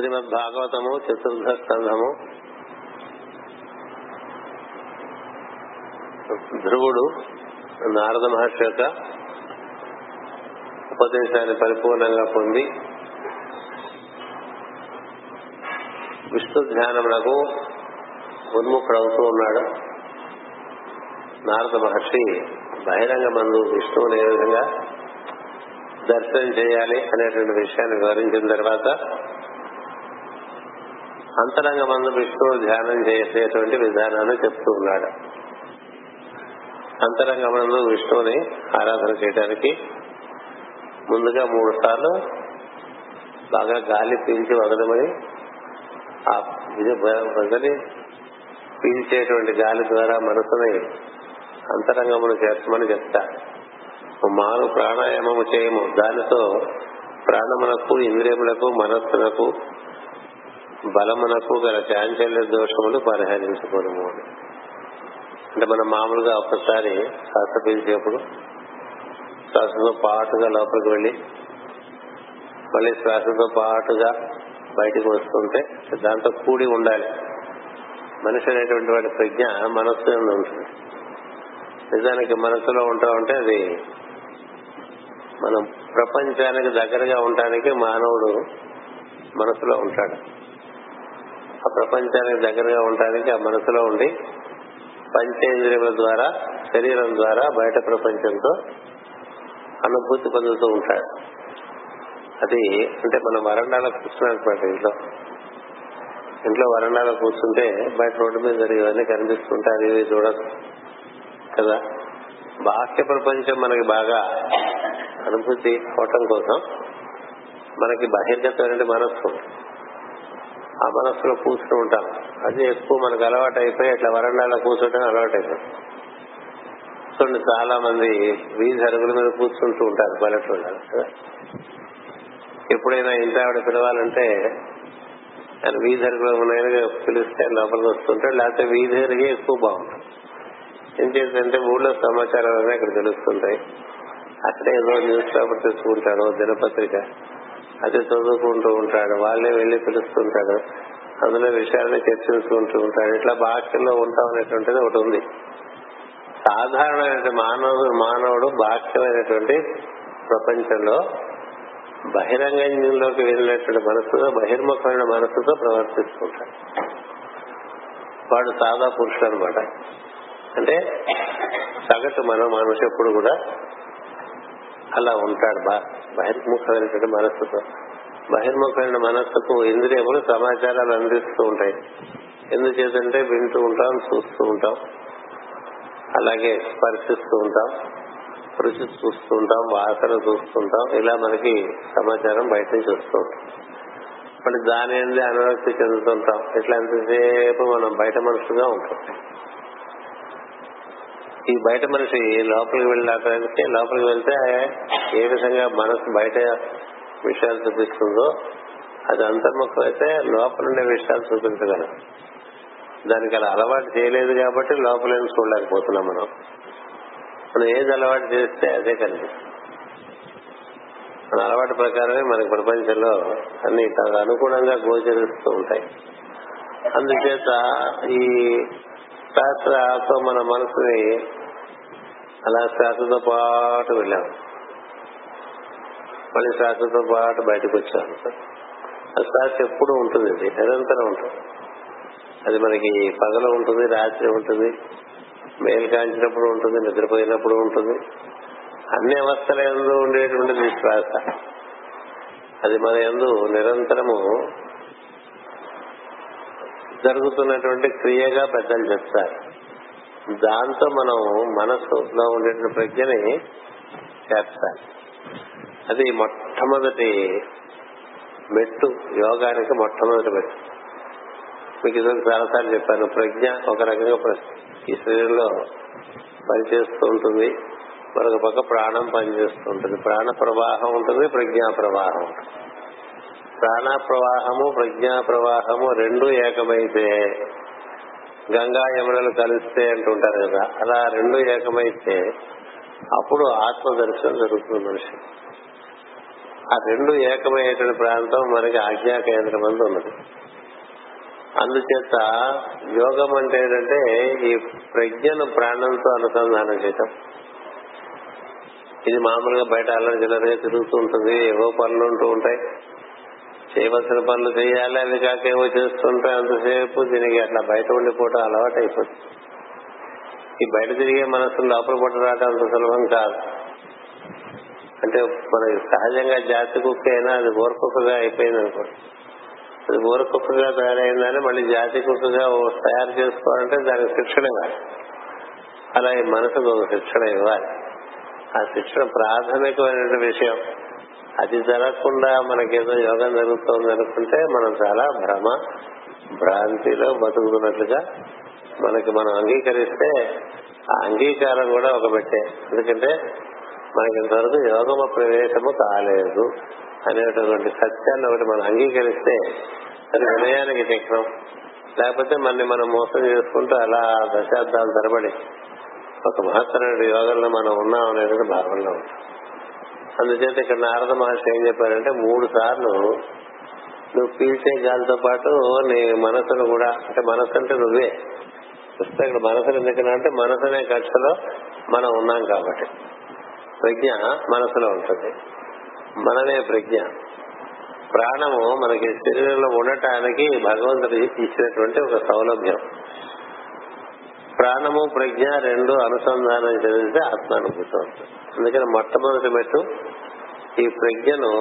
శ్రీమద్భాగవతము చతుర్థ స్కంధము. ధ్రువుడు నారద మహర్షి యొక్క ఉపదేశాన్ని పరిపూర్ణంగా పొంది విష్ణు ధ్యానమునకు ఉన్ముఖుడవుతూ ఉన్నాడు. నారద మహర్షి బహిరంగ మందు విష్ణువుని ఏ విధంగా దర్శనం చేయాలి అనేటువంటి విషయాన్ని వివరించిన తర్వాత అంతరంగ మందు విష్ణువు ధ్యానం చేసేటువంటి విధానాన్ని చెప్తూ ఉన్నాడు. అంతరంగమందు విష్ణువుని ఆరాధన చేయడానికి ముందుగా 3 సార్లు బాగా గాలి పీల్చి వదలమని, ఆ వదిలి పీల్చేటువంటి గాలి ద్వారా మనసుని అంతరంగమును చేర్చమని చెప్తాడు. మారు ప్రాణాయామము చేయము, దానితో ప్రాణమునకు, ఇంద్రియములకు, మనస్సునకు, బలమునకు గల చాంచల్య దోషములు పరిహరించుకోము. అంటే మనం మామూలుగా ఒక్కసారి శ్వాస పీల్చేప్పుడు శ్వాసతో పాటుగా లోపలికి వెళ్లి మళ్ళీ శ్వాసతో పాటుగా బయటకు వస్తుంటే దాంతో కూడి ఉండాలి. మనిషి అనేటువంటి వాటి ప్రజ్ఞ మనస్సు ఉంటుంది. నిజానికి మనసులో ఉంటా ఉంటే అది మనం ప్రపంచానికి దగ్గరగా ఉండటానికి మానవుడు మనసులో ఉంటాడు. ఆ ప్రపంచానికి దగ్గరగా ఉండటానికి ఆ మనసులో ఉండి పంచేంద్రియముల ద్వారా, శరీరం ద్వారా బయట ప్రపంచంతో అనుభూతి పొందుతూ ఉంటాడు. అది అంటే మనం వరండాలో కూర్చున్నామన్నమాట. ఇంట్లో వరండాలో కూర్చుంటే బయట రోడ్డు మీద జరిగేవన్నీ కనిపిస్తుంటారు, ఇవి చూడదు కదా. బాహ్య ప్రపంచం మనకి బాగా అనుభూతి అవటం కోసం మనకి బహిర్గతమైన మనస్సు, ఆ మనస్సులో కూర్చుని ఉంటాం. అది ఎక్కువ మనకు అలవాటు అయిపోయి అట్లా వరండాలో కూర్చోటం అలవాటు అయిపోయింది. చూడండి, చాలా మంది వీధి అరుగుల మీద కూర్చుంటూ ఉంటారు పల్లెటూళ్ళు కదా. ఎప్పుడైనా ఇంత ఆవిడ పిలవాలంటే ఆయన వీధి అరుగులు ఉన్నాయని పిలిస్తే లోపలికి వస్తుంటాడు, లేకపోతే వీధి అరిగే ఎక్కువ బాగుంటుంది. ఏం చేద్దంటే ఊళ్ళో సమాచారం అనేది ఇక్కడ తెలుస్తుంటాయి. అక్కడే ఏదో న్యూస్ పేపర్ తెచ్చుకుంటాడు, దినపత్రిక అది చదువుకుంటూ ఉంటాడు, వాళ్ళే వెళ్లి పిలుస్తుంటాడు, అందులో విషయాన్ని చర్చించుకుంటూ ఉంటాడు. ఇట్లా బాహ్యంలో ఉంటాం అనేటువంటిది ఒకటి ఉంది. సాధారణమైన మానవుడు బాహ్యమైనటువంటి ప్రపంచంలో బహిరంగంలోకి వెళ్ళినటువంటి మనసుతో, బహిర్ముఖమైన మనసుతో ప్రవర్తిస్తుంటాడు. వాడు సాదా పురుషుడు అనమాట. అంటే సగటు మనిషి ఎప్పుడు కూడా అలా ఉంటాడు, బహిర్ముఖమైనటువంటి మనస్సుతో. బహిర్ముఖమైన మనస్సుకు ఇంద్రియములు సమాచారాలు అందిస్తూ ఉంటాయి. ఎందుచేతంటే వింటూ ఉంటాం, చూస్తూ ఉంటాం, అలాగే స్పర్శిస్తూ ఉంటాం, రుచి చూస్తూ ఉంటాం, వాసన చూస్తుంటాం. ఇలా మనకి సమాచారం బయట నుంచి వస్తూ ఉంటాం. మళ్ళీ దాని నుండి అనురక్తి చెందుతుంటాం. ఇట్లా ఎంతసేపు మనం బయట మనుషులుగా ఉంటాం. ఈ బయట మనిషి లోపలికి వెళ్ళడానికి, లోపలికి వెళ్తే ఏ విధంగా మనసు బయట విషయాలు చూపిస్తుందో అది అంతర్ముఖం అయితే లోపల ఉండే విషయాలు చూపించగలం. దానికి అలా అలవాటు చేయలేదు కాబట్టి లోపలేం చూడలేకపోతున్నాం. మనం ఏది అలవాటు చేస్తే అదే కనిపిస్తుంది. మన అలవాటు ప్రకారమే మనకి ప్రపంచంలో అన్ని అనుగుణంగా గోచరిస్తూ ఉంటాయి. అందుచేత ఈ శాస్త్రతో మన మనసుని అలా శాస్త్రతో పాటు వెళ్ళాము, మళ్ళీ శాస్త్రతో పాటు బయటకు వచ్చాము. ఆ శాస్త్ర ఎప్పుడు ఉంటుంది, ఇది నిరంతరం ఉంటుంది. అది మనకి పగలు ఉంటుంది, రాత్రి ఉంటుంది, మేలు కాంచినప్పుడు ఉంటుంది, నిద్రపోయినప్పుడు ఉంటుంది. అన్ని అవస్థల యందు ఉండేటువంటిది శ్వాస. అది మన యందు నిరంతరము జరుగుతున్నటువంటి క్రియగా పెద్దలు చెప్తారు. దాంతో మనం మనస్సులో ఉండేటువంటి ప్రజ్ఞని చేస్తారు. అది మొట్టమొదటి మెట్టు, యోగానికి మొట్టమొదటి మెట్టు. మీకు ఇదొక చాలాసార్లు చెప్పాను, ప్రజ్ఞ ఒక రకంగా ఈ శరీరంలో పనిచేస్తూ ఉంటుంది, మరొక పక్క ప్రాణం పనిచేస్తూ ఉంటుంది. ప్రాణ ప్రవాహం ఉంటుంది, ప్రజ్ఞా ప్రవాహం ఉంటుంది. ప్రాణ ప్రవాహము, ప్రజ్ఞా ప్రవాహము రెండు ఏకమైతే, గంగా యమునలు కలిస్తే అంటుంటారు కదా, అలా రెండు ఏకమైతే అప్పుడు ఆత్మదర్శనం జరుగుతుంది. మనిషి ఆ రెండు ఏకమయ్యేటువంటి ప్రాంతం మనకి ఆజ్ఞా కేంద్రం అందు ఉన్నది. అందుచేత యోగం అంటే ఏంటంటే ఈ ప్రజ్ఞను ప్రాణంతో అనుసంధానం చేయటం. ఇది మామూలుగా బయట అల్లరి చిల్లరగా తిరుగుతూ ఉంటుంది, ఏవో పనులు ఉంటూ ఉంటాయి, చేయవలసిన పనులు చేయాలి, అది కాక ఏవో చేస్తుంటాయి. అంతసేపు దీనికి అట్లా బయట ఉండిపోవటం అలవాటు అయిపోతుంది. ఈ బయట తిరిగే మనసు లోపల పట్ట రావటం అంత సులభం కాదు. అంటే మనకి సహజంగా జాతి కుక్క అయినా అది ఓరకొక్కగా అయిపోయింది అనుకోండి, అది ఓరకొక్కగా తయారైందని మళ్ళీ జాతి కుక్కగా తయారు చేసుకోవాలంటే దానికి శిక్షణ ఇవ్వాలి. అలా ఈ మనసుకు ఒక శిక్షణ ఇవ్వాలి. ఆ శిక్షణ ప్రాథమికమైన విషయం. అది జరగకుండా మనకేదో యోగం జరుగుతోంది అనుకుంటే మనం చాలా భ్రాంతిలో బతుకుతున్నట్లుగా మనకి మనం అంగీకరిస్తే ఆ అంగీకారం కూడా ఒక పెట్టే. ఎందుకంటే మనకి ఇంతవరకు యోగము ప్రవేశము కాలేదు అనేటటువంటి సత్యాన్ని ఒకటి మనం అంగీకరిస్తే అది వినయానికి చక్రం. లేకపోతే మనని మనం మోసం చేసుకుంటూ అలా దశాబ్దాలు తరబడి ఒక మహత్తరమైన యోగంలో మనం ఉన్నాం అనేది భావనలో ఉంటాం. అందుచేత ఇక్కడ నారద మహర్షి ఏం చెప్పారంటే 3 సార్లు నువ్వు పీల్చే గాలితో పాటు నీ మనసును కూడా, అంటే మనసు అంటే నువ్వే చూస్తే ఇక్కడ మనసును ఎందుకన్నా అంటే మనసు అనే కక్షలో మనం ఉన్నాం కాబట్టి ప్రజ్ఞ మనసులో ఉంటుంది. మనమే ప్రజ్ఞ. ప్రాణము మనకి శరీరంలో ఉండటానికి భగవంతుడు ఇచ్చినటువంటి ఒక సౌలభ్యం. ప్రాణము ప్రజ్ఞ రెండు అనుసంధానం చెందితే ఆత్మానుభూతి అవుతుంది. అందుకని మొట్టమొదటి మెట్టు ఈ ప్రజ్ఞను,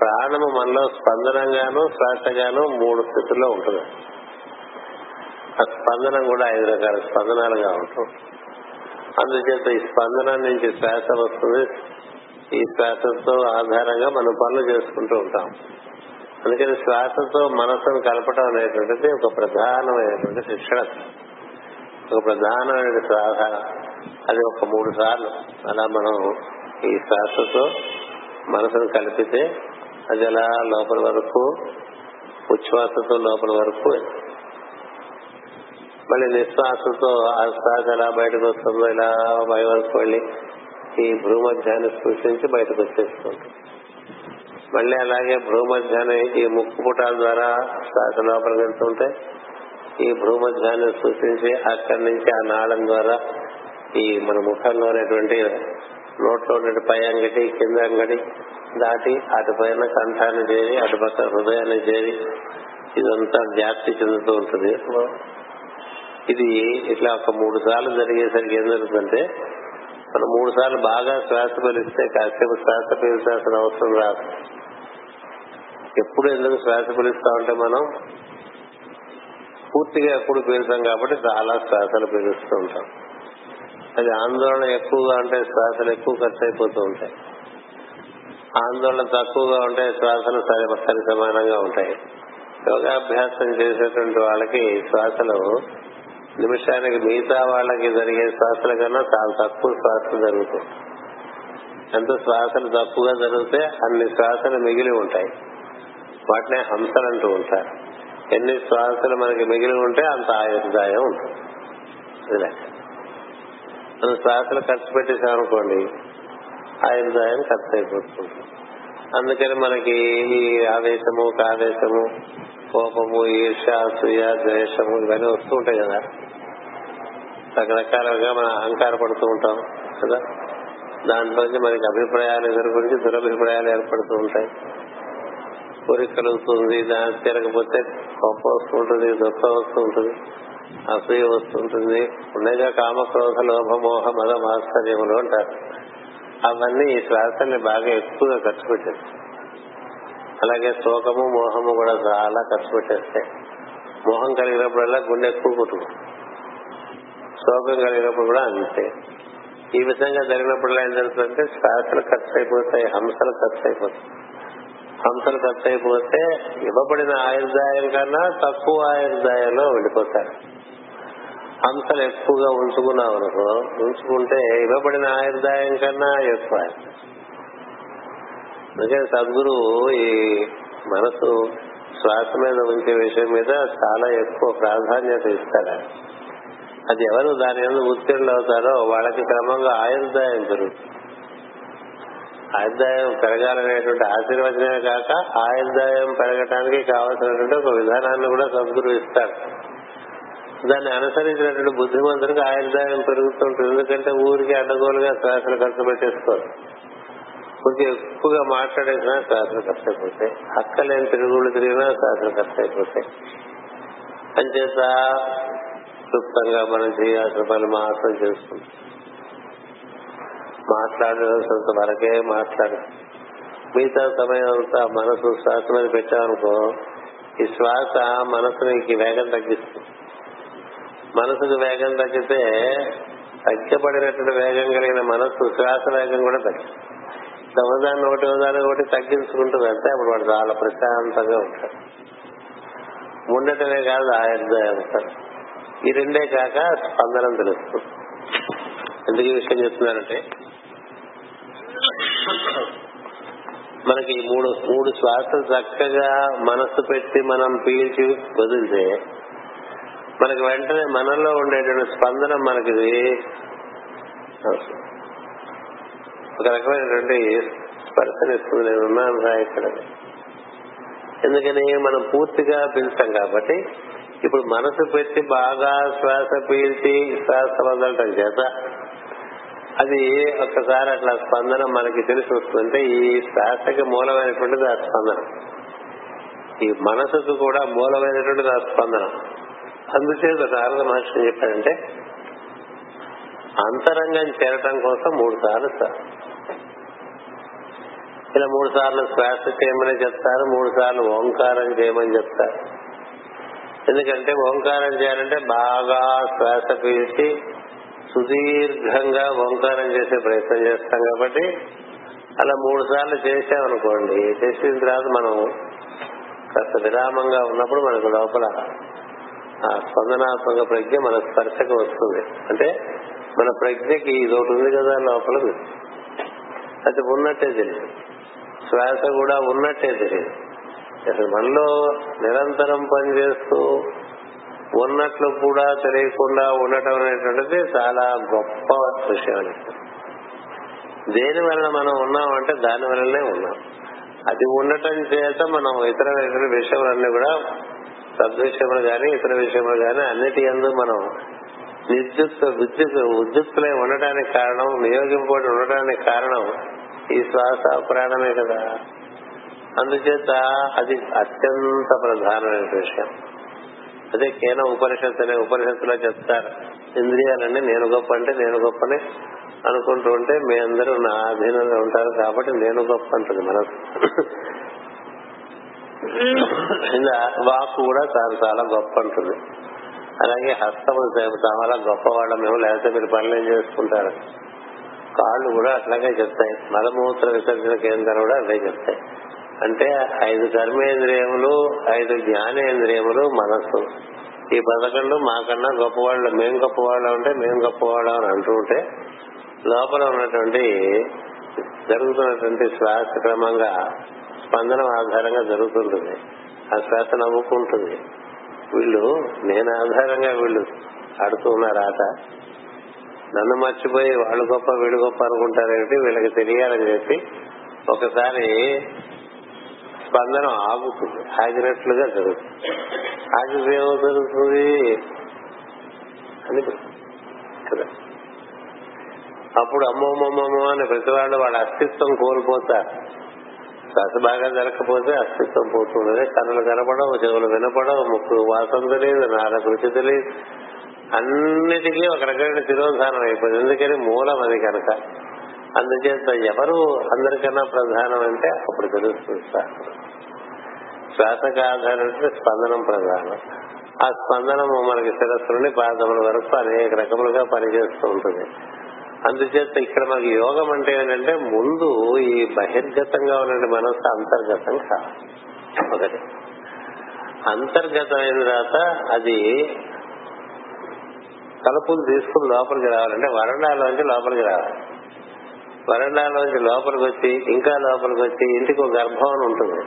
ప్రాణము మనలో స్పందనంగాను శ్వాసగాను 3 స్థితుల్లో ఉంటుంది. ఆ స్పందనం కూడా 5 రకాల స్పందనాలుగా ఉంటుంది. అందుచేత ఈ స్పందనం నుంచి శ్వాస వస్తుంది. ఈ శ్వాసతో ఆధారంగా మనం పనులు చేసుకుంటూ ఉంటాం. అందుకని శ్వాసతో మనసును కలపడం అనేటువంటిది ఒక ప్రధానమైనటువంటి శిక్షణ, ఒక ప్రధానమైన సాధన. అది ఒక 3 సార్లు అలా మనం ఈ శ్వాసతో మనసును కలిపితే అది అలా లోపల వరకు, ఉచ్ఛ్వాసతో లోపల వరకు, మళ్ళీ నిశ్వాసతో ఆ శ్వాస ఎలా బయటకు వస్తుందో ఇలా బయ వరకు వెళ్ళి ఈ భూమధ్యాన్ని సృష్టించి బయటకు వచ్చేస్తుంది. మళ్ళీ అలాగే భూమధ్యాన్ని ఈ ముక్కు పుటాల ద్వారా శ్వాస లోపలికి వెళ్తుంటే ఈ భూమధ్యాన్ని సృష్టించి అక్కడి నుంచి ఆ నాళం ద్వారా ఈ మన ముఖంలో ఉన్నటువంటి నోట్లో ఉన్న పై అంగటి, కింద అంగటి దాటి అటుపైన కంఠాన్ని చేరి అటుపక్క హృదయాన్ని చేరి ఇదంతా వ్యాప్తి చెందుతూ ఉంటుంది. ఇది ఇట్లా ఒక 3 సార్లు జరిగేసరికి ఏం జరుగుతుందంటే మనం 3 సార్లు బాగా శ్వాస పీలిస్తే కాసేపు శ్వాస పీల్చాల్సిన అవసరం రాదు. ఎప్పుడు ఎందుకు శ్వాస పీలుస్తామంటే మనం పూర్తిగా ఎప్పుడు పీలుస్తాం కాబట్టి చాలా శ్వాసలు పీలుస్తూ ఉంటాం. అది ఆందోళన ఎక్కువగా ఉంటే శ్వాసలు ఎక్కువ ఖర్చు అయిపోతూ ఉంటాయి. ఆందోళన తక్కువగా ఉంటే శ్వాసలు సరి సమానంగా ఉంటాయి. యోగాభ్యాసం చేసేటువంటి వాళ్ళకి శ్వాసలు నిమిషానికి మిగతా వాళ్ళకి జరిగే శ్వాసల కన్నా చాలా తక్కువ శ్వాసలు జరుగుతాయి. ఎంత శ్వాసలు తక్కువగా జరిగితే అన్ని శ్వాసలు మిగిలి ఉంటాయి. వాటినే హంసలు అంటూ ఉంటారు. ఎన్ని శ్వాసలు మనకి మిగిలి ఉంటే అంత ఆయుర్దాయం ఉంటుంది. మనం శ్వాసలు ఖర్చు పెట్టేసామనుకోండి ఆయుర్దాయం ఖర్చు అయిపోతుంది. అందుకని మనకి ఈ ఆవేశము, కావేశము, కోపము, ఈర్ష, అసూయ, ద్వేషము ఇవన్నీ వస్తూ ఉంటాయి కదా. రకరకాలుగా మనం అహంకార పడుతూ ఉంటాం కదా. దాంట్లోంచి మనకి అభిప్రాయాలు ఎదుర్కొంచి దురభిప్రాయాలు ఏర్పడుతూ ఉంటాయి. కోరిక కలుగుతుంది, దాని తిరగకపోతే కోపం వస్తూ ఉంటుంది, దుఃఖం వస్తూ ఉంటుంది, అసూయ వస్తుంటుంది. ఉండగా కామక్రోధ లోభమోహ మద మాత్సర్యములు అంటారు. అవన్నీ ఈ శ్వాసల్ని బాగా ఎక్కువగా ఖర్చు పెట్టేస్తాయి. అలాగే శోకము, మోహము కూడా చాలా ఖర్చు పెట్టేస్తాయి. మోహం కలిగినప్పుడల్లా గుండె ఎక్కువ కొట్టుకుంటుంది, శోకం కలిగినప్పుడు కూడా అంతే. ఈ విధంగా జరిగినప్పుడల్లా ఏం జరుగుతుందంటే శ్వాసలు ఖర్చు అయిపోతాయి, హంసలు ఖర్చు అయిపోతాయి. హంసలు ఖర్చు అయిపోతే ఇవ్వబడిన ఆయుర్దాయం కన్నా తక్కువ ఆయుర్దాయంలో వెళ్ళిపోతారు. హంసలు ఎక్కువగా ఉంచుకున్నావు అనుకో, ఉంచుకుంటే ఇవ్వబడిన ఆయుర్దాయం కన్నా ఎక్కువ. అందుకని సద్గురు ఈ మనసు శ్వాస మీద ఉంచే విషయం మీద చాలా ఎక్కువ ప్రాధాన్యత ఇస్తారు. అది ఎవరు దాని మీద ఉత్తీర్ణులు అవుతారో వాళ్ళకి క్రమంగా ఆయుర్దాయం పెరుగుతుంది. ఆయుర్దాయం పెరగాలనేటువంటి ఆశీర్వచనమే కాక ఆయుర్దాయం పెరగటానికి కావలసినటువంటి ఒక విధానాన్ని కూడా సద్గురువు ఇస్తారు. దాన్ని అనుసరించినటువంటి బుద్ధిమంతుడికి ఆయుర్దాయం పెరుగుతుంటుంది. ఎందుకంటే ఊరికి అడ్డగోలుగా శ్వాసలు ఖర్చు పెట్టేసుకోరు, ఊరికి ఎక్కువగా మాట్లాడేసినా శ్వాసలు ఖర్చు అయిపోతాయి, అక్కలేని తిరుగుళ్ళు తిరిగినా శ్వాసలు ఖర్చు అయిపోతాయి. అంచేత క్లుప్తంగా మనం చేయాల్సిన పని మాత్రం చేసుకుంటాం, మాట్లాడవలసినంత వరకే మాట్లాడు. మిగతా సమయం అంతా మనసు శ్వాస మీద పెట్టామనుకో, ఈ శ్వాస మనసుకి వేగం తగ్గిస్తుంది. మనసుకు వేగం తగ్గితే తగ్గబడినటువంటి వేగం కలిగిన మనసు శ్వాస వేగం కూడా తగ్గిస్తుంది. సమాధానం ఒకటి ఉదాహరణ ఒకటి తగ్గించుకుంటుంది. అంటే అప్పుడు వాడు చాలా ప్రశాంతంగా ఉంటాడు. ఉండటమే కాదు ఆయుర్దాయం అంటారు. ఈ రెండే కాక స్పందన తెలుస్తుంది. ఎందుకు ఈ విషయం చెప్తున్నానంటే మనకి మూడు శ్వాసలు చక్కగా మనస్సు పెట్టి మనం పీల్చి వదిలితే మనకి వెంటనే మనలో ఉండేటువంటి స్పందన మనకి ఒక రకమైనటువంటి స్పర్శనిస్తుంది. నేనున్నాను ఇక్కడ. ఎందుకని మనం పూర్తిగా పీల్చాం కాబట్టి ఇప్పుడు మనసు పెట్టి బాగా శ్వాస పీల్చి శ్వాస వదలటం చేత అది ఒక్కసారి అట్లా స్పందన మనకి తెలిసి వస్తుందంటే ఈ శ్వాసకి మూలమైనటువంటిది ఆ స్పందన, ఈ మనసుకు కూడా మూలమైనటువంటిది ఆ స్పందన. అందుచేత నారద మహర్షి ఏం చెప్పాడంటే అంతరంగం చేరటం కోసం 3 సార్లు ఇలా 3 సార్లు శ్వాస చేయమని చెప్తారు, 3 సార్లు ఓంకారం చేయమని చెప్తారు. ఎందుకంటే ఓంకారం చేయాలంటే బాగా శ్వాస పీల్చి సుదీర్ఘంగా ఓంకారం చేసే ప్రయత్నం చేస్తాం కాబట్టి అలా 3 సార్లు చేసామనుకోండి. చేసిన తర్వాత మనం కాస్త విరామంగా ఉన్నప్పుడు మనకు లోపల ఆ స్పందనాత్మక ప్రజ్ఞ మన స్పర్శకు వస్తుంది. అంటే మన ప్రజ్ఞకి ఇది ఒకటి ఉంది కదా లోపల, అది ఉన్నట్టే తెలియదు, శ్వాస కూడా ఉన్నట్టే తెలియదు. అసలు మనలో నిరంతరం పనిచేస్తూ ఉన్నట్లు కూడా తెలియకుండా ఉండటం అనేటువంటిది చాలా గొప్ప విషయం అని. దేని వలన మనం ఉన్నామంటే దాని వలనే ఉన్నాం. అది ఉండటం చేత మనం ఇతర ఇతర విషయములన్నీ కూడా సద్విషయములు కానీ ఇతర విషయములు కానీ అన్నిటి యందు మనం ఉద్యుక్తులై ఉండటానికి కారణం, నియోగింపబడి ఉండటానికి కారణం ఈ శ్వాస ప్రాణమే కదా. అందుచేత అది అత్యంత ప్రధానమైన విషయం. అదే కేన ఉపనిషత్తు అనే ఉపనిషత్తులో చెప్తారు, ఇంద్రియాలన్నీ నేను గొప్ప అంటే నేను గొప్పని అనుకుంటూ ఉంటే మీ అందరూ నా ఆధీనంలో ఉంటారు కాబట్టి నేను గొప్ప అంటుంది మనసు. ఇలా వాక్ కూడా చాలా చాలా గొప్ప అంటుంది. అలాగే హస్తము చాలా గొప్ప వాళ్ళ మేము, లేకపోతే మీరు పనులు ఏం చేసుకుంటారు. కాళ్ళు కూడా అట్లాగే చెప్తాయి, మలమూత్ర విసర్జన కేంద్రాలు కూడా అదే చెప్తాయి. అంటే 5 కర్మేంద్రియములు, 5 జ్ఞానేంద్రియములు, మనస్సు. ఈ 11 మాకన్నా గొప్పవాళ్ళు, మేం గొప్పవాళ్ళం అంటే మేం గొప్పవాళ్ళం అని అంటూ ఉంటే లోపల ఉన్నటువంటి జరుగుతున్నటువంటి శ్వాస క్రమంగా స్పందన ఆధారంగా జరుగుతుంటుంది. ఆ శ్వాస నవ్వుకుంటుంది, వీళ్ళు నేను ఆధారంగా వీళ్ళు ఆడుతూ ఉన్నారు ఆట, నన్ను మర్చిపోయి వాళ్ళు గొప్ప వీళ్ళు గొప్ప అనుకుంటారేమిటి, వీళ్ళకి తెలియాలని చెప్పి ఒకసారి స్పందనం ఆగుతుంది. ఆగినట్లుగా జరుగుతుంది. ఆగితే ఏమో జరుగుతుంది అని కదా, అప్పుడు అమ్మమ్మమ్మో అని ప్రతి వాళ్ళు వాళ్ళ అస్తిత్వం కోల్పోతారు. శ్వాస బాగా జరగకపోతే అస్తిత్వం పోతుండే, కన్నులు కనపడవు, చెవులు వినపడవు, ముక్కు వాసన తెలియదు, నాలుగు రుచి తెలియదు, అన్నిటికీ ఒక రకమైన తిరోధానం అయిపోయింది. ఎందుకని మూలం అది కనుక. అందుచేత ఎవరు అందరికన్నా ప్రధానం అంటే అప్పుడు తెలుస్తుంది శ్వాస. శ్వాసకు ఆధారంగా స్పందనం ప్రధానం. ఆ స్పందనము మనకి శిరస్సు నుండి పాదముల వరకు అనేక రకములుగా పనిచేస్తూ ఉంటుంది. అందుచేత ఇక్కడ మనకి యోగం అంటే ఏంటంటే ముందు ఈ బహిర్గతంగా ఉన్న మనసు అంతర్గతం కావాలి. ఒకటి అంతర్గతం అయిన తర్వాత అది తలుపులు తీసుకుని లోపలికి రావాలంటే వరండాలోంచి లోపలికి రావాలి. వరండాలోంచి లోపలికి వచ్చి ఇంకా లోపలికి వచ్చి ఇంటికి ఒక గర్భం అని ఉంటుంది,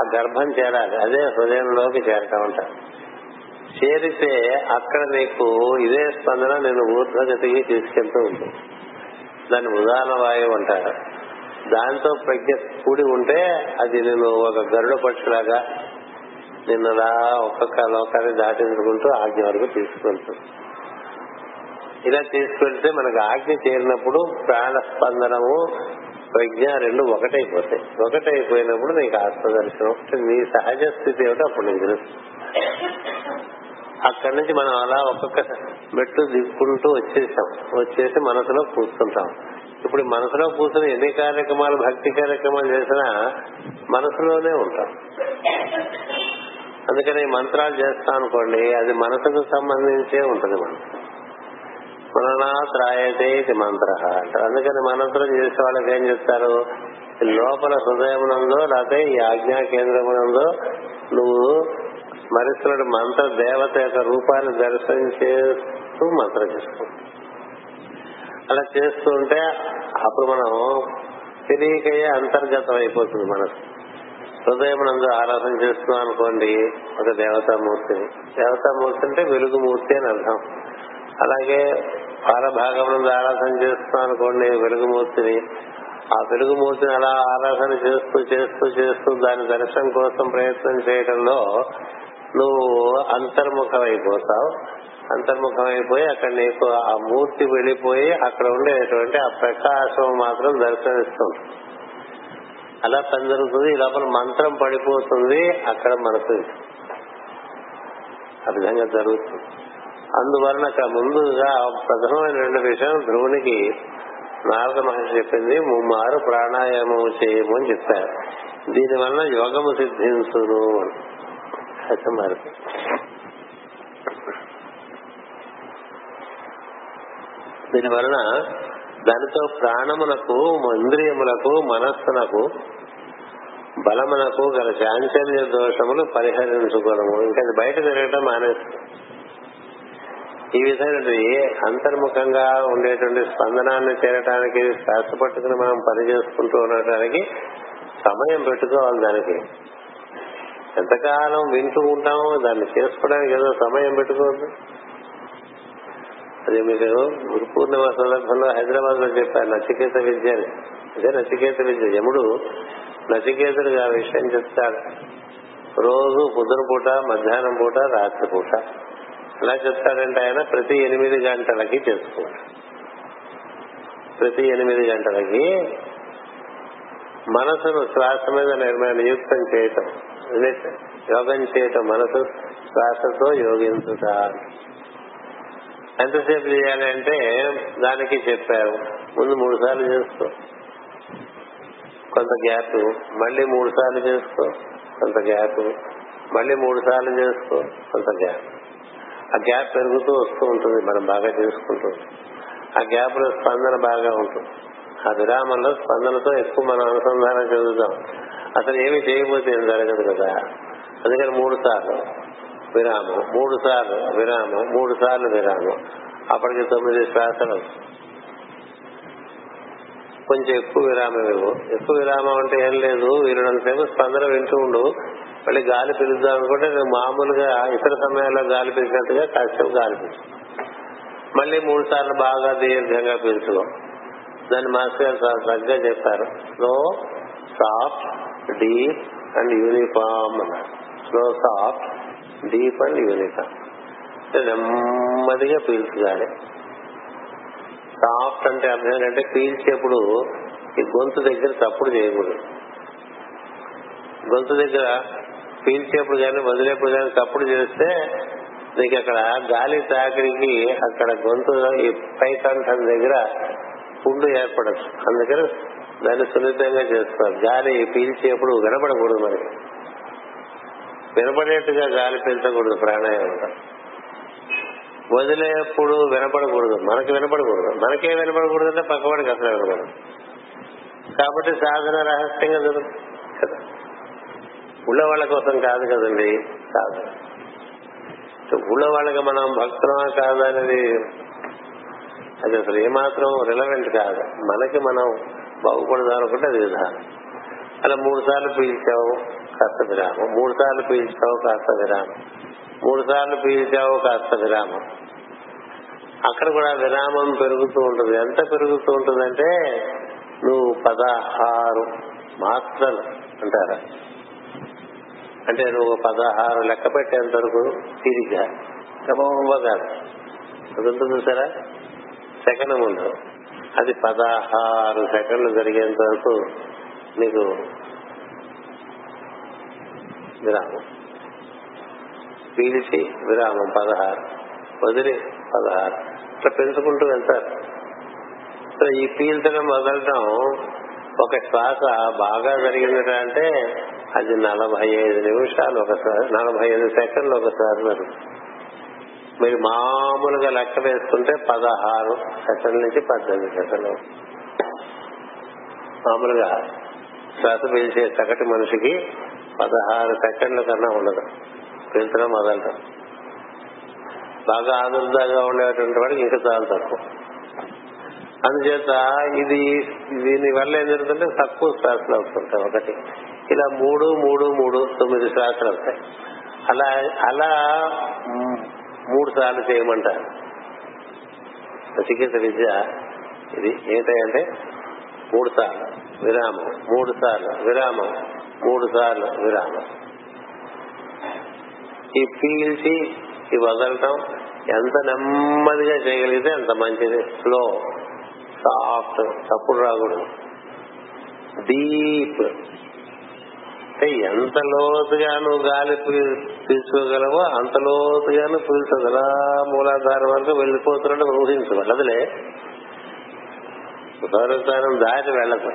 ఆ గర్భం చేరాలి. అదే హృదయంలోకి చేరటం అంటారు. చేరితే అక్కడ నీకు ఇదే స్పందన నేను ఊర్ధ్వగతికి తీసుకెళ్తూ ఉంటుంది. దాన్ని ఉదాహరణ వాయువు అంటారు. దాంతో ప్రజ్ఞ కూడి ఉంటే అది నేను ఒక గరుడ పక్షులాగా నిన్నలా ఒక్కొక్క లోకాన్ని దాటించుకుంటూ ఆజ్ఞ వరకు తీసుకెళ్తుంది. ఇలా తీసుకెళ్తే మనకు ఆజ్ఞ చేరినప్పుడు ప్రాణ స్పందనము ప్రజ్ఞ రెండు ఒకటైపోతాయి. ఒకటైపోయినప్పుడు నీకు ఆత్మదర్శనం, నీ సహజ స్థితి ఏమిటో అప్పుడు నీకు తెలుస్తుంది. అక్కడి నుంచి మనం అలా ఒక్కొక్క మెట్లు దిక్కుంటూ వచ్చేసి మనసులో కూర్చుంటాం. ఇప్పుడు మనసులో కూర్చుని ఎన్ని కార్యక్రమాలు, భక్తి కార్యక్రమాలు చేసినా మనసులోనే ఉంటాం. అందుకని మంత్రాలు చేస్తాం అనుకోండి, అది మనసుకు సంబంధించే ఉంటుంది. పునరాత్రాయతే ఇది మంత్ర అంటారు. అందుకని మంత్రం చేసే వాళ్ళకి ఏం చెప్తారు, లోపల హృదయమునందో లేకపోతే ఈ ఆజ్ఞా కేంద్రమునందో నువ్వు స్మరిస్తున్న మంత్ర దేవత యొక్క రూపాన్ని దర్శనం చేస్తూ మంత్రం చేస్తాం. అలా చేస్తూ ఉంటే అప్పుడు మనం తెలియకయే అంతర్గతం అయిపోతుంది. మనసు హృదయమునందు ఆరాధన చేస్తున్నాం అనుకోండి ఒక దేవతామూర్తిని, దేవతామూర్తి అంటే వెలుగుమూర్తి అని అర్థం. అలాగే పాలభాగమునందు ఆరాధన చేస్తున్నాం అనుకోండి వెలుగుమూర్తిని, ఆ వెలుగుమూర్తిని అలా ఆరాధన చేస్తూ చేస్తూ చేస్తూ దాని దర్శనం కోసం ప్రయత్నం చేయడంలో నువ్వు అంతర్ముఖమైపోతావు. అంతర్ముఖమైపోయి అక్కడ నీకు ఆ మూర్తి వెళ్లిపోయి అక్కడ ఉండేటువంటి ఆ ప్రకాశం మాత్రం దర్శనమిస్తుంది. అలా పని జరుగుతుంది. ఈ లోపల మంత్రం పడిపోతుంది, అక్కడ మనసు ఆ విధంగా జరుగుతుంది. అందువలన అక్కడ ముందుగా ప్రధానమైన రెండు విషయం ధ్రువునికి నారద మహర్షి చెప్పింది, 3 ప్రాణాయామము చేయము అని చెప్పారు. దీనివల్ల యోగము సిద్ధించును అని మరి దీనివలన దానితో ప్రాణమునకు, ఇంద్రియములకు, మనస్సునకు, బలమునకు గల చాంచల్య దోషములు పరిహరించుకోవడము. ఇంకా బయట తిరగటం మానేస్తుంది. ఈ విధమైనది అంతర్ముఖంగా ఉండేటువంటి స్పందనాన్ని చేరటానికి శ్వాస పట్టుకుని మనం పనిచేసుకుంటూ ఉండటానికి సమయం పెట్టుకోవాలి. దానికి ఎంతకాలం వింటూ ఉంటామో దాన్ని చేసుకోవడానికి ఏదో సమయం పెట్టుకోవద్దు. అదే మీరు గురు పూర్ణిమ సందర్భంలో హైదరాబాద్ లో చెప్పారు నచికేత విద్య అని. అదే నచికేత విద్య. యముడు నచికేతుడికి ఆ విషయం చెప్తాడు. రోజు పొద్దున పూట, మధ్యాహ్నం పూట, రాత్రి పూట ఎలా చెప్తాడంటే ఆయన ప్రతి 8 గంటలకి చేసుకుంటాడు. ప్రతి 8 గంటలకి మనసును శ్వాస మీద నియుక్తం చేయటం, యోగం చేయటం, మనసు శ్వాసతో యోగించుట. ఎంతసేపు చేయాలి అంటే దానికి చెప్పారు ముందు 3 సార్లు చేసుకో, కొంత గ్యాప్, మళ్ళీ 3 సార్లు చేసుకో, కొంత గ్యాప్, మళ్ళీ 3 సార్లు చేసుకో, కొంత గ్యాప్. ఆ గ్యాప్ పెరుగుతూ వస్తూ ఉంటుంది. మనం బాగా చేసుకుంటూ ఆ గ్యాప్ లో స్పందన బాగా ఉంటుంది. ఆ విరామంలో స్పందనతో ఎక్కువ మనం అనుసంధానం చెందుతాం. అసలు ఏమి చేయకపోతే ఏం జరగదు కదా. అందుకని 3 సార్లు విరామం, 3 సార్లు విరామం, 3 సార్లు విరామం. అప్పటికి 9 శ్వాసలు. కొంచెం ఎక్కువ విరామం ఇవ్వు. ఎక్కువ విరామం అంటే ఏం లేదు, వీళ్ళంతసేపు స్పందన వింటూ ఉండు. మళ్ళీ గాలి పిలుద్దాం అనుకుంటే నేను మామూలుగా ఇతర సమయాల్లో గాలి పిలిచినట్టుగా కాసేపు గాలి పిలుచు. మళ్ళీ 3 సార్లు బాగా దీర్ఘంగా పిలుచుకో. దాన్ని మాస్టర్ గారు సరిగ్గా చెప్పారు, slow, soft, deep and uniform అన్నారు. Slow, soft, deep and uniform. నెమ్మదిగా పీల్చుగాలి. సాఫ్ట్ అంటే అర్థం ఏంటంటే పీల్చేప్పుడు ఈ గొంతు దగ్గర తప్పుడు చేయకూడదు. గొంతు దగ్గర పీల్చేప్పుడు కానీ వదిలేప్పుడు కానీ తప్పుడు చేస్తే నీకు అక్కడ గాలి తాకిడికి అక్కడ గొంతు ఈ పై కంఠం దగ్గర పుండు ఏర్పడచ్చు. అందుకని దాన్ని సున్నితంగా చేస్తారు. గాలి పీల్చేప్పుడు వినపడకూడదు, మనకి వినపడేట్టుగా గాలి పీల్చకూడదు ప్రాణాయామం. వదిలేప్పుడు వినపడకూడదు, మనకి వినపడకూడదు. మనకే వినపడకూడదు అంటే పక్కవాడికి అసలు వినపడదు. కాబట్టి సాధన రహస్యంగా జరుగుతుంది కదా, ఉళ్ళ వాళ్ళ కోసం కాదు కదండి సాధన. ఉళ్ళ వాళ్ళకి మనం భక్తులమా కాదా అనేది అది అసలు ఏమాత్రం రిలవెంట్ కాదు. మనకి మనం బాగుపడదాం అనుకుంటే అది విధానం. అలా 3 సార్లు పీల్చావు కాస్త విరామం, 3 సార్లు పీల్చావు కాస్త విరామం, 3 సార్లు పీల్చావు కాస్త విరామం. అక్కడ కూడా విరామం పెరుగుతూ ఉంటుంది. ఎంత పెరుగుతూ ఉంటుందంటే నువ్వు 16 మాత్రలు అంటారా, అంటే నువ్వు 16 లెక్క పెట్టేంత వరకు తీరిగా క్రమంగాదు అదంతా చూసారా సెకండ్ ముందు అది 16 సెకండ్లు జరిగేంత వరకు నీకు విరామం, పీలిచి విరామం 16, వదిలి 16, ఇట్లా పెంచుకుంటూ వెళ్తారు. సో ఈ పీల్చడం వదలడం ఒక శ్వాస బాగా జరిగిందట అంటే అది 45 నిమిషాలు ఒకసారి, 45 సెకండ్లు ఒకసారి జరుగుతుంది. మీరు మామూలుగా లెక్క వేసుకుంటే 16 సెకండ్ల నుంచి 18 సెకండ్లు. మామూలుగా శ్వాస పీల్చే సగటు మనిషికి 16 సెకండ్ల కన్నా ఉండదు పీల్చడం వదలడం. బాగా ఆదుర్దాగా ఉండేటువంటి వాడికి ఇంకా చాలా తక్కువ. అందుచేత ఇది దీని వల్ల ఏం జరుగుతుంటే తక్కువ శ్వాసలు అవుతుంటాయి. ఒకటి ఇలా 3, 3, 3, 9 శ్వాసలు అవుతాయి. అలా 3 సార్లు చేయమంటారు. చికిత్స విద్య ఇది ఏంటంటే 3 సార్లు విరామం, 3 సార్లు విరామం, 3 సార్లు విరామం. ఈ పీల్చి ఈ వదలటం ఎంత నెమ్మదిగా చేయగలిగితే అంత మంచిది. స్లో, సాఫ్ట్, తప్పుడు రాకూడదు. డీప్ అంటే ఎంత లోతుగాను గాలి పీల్చుకోగలవో అంత లోతుగాను పీల్చగల మూలాధారం వరకు వెళ్ళిపోతున్నట్టు ఊహించు. వెళ్ళదులే, గౌరవస్థానం దాటి వెళ్ళదు.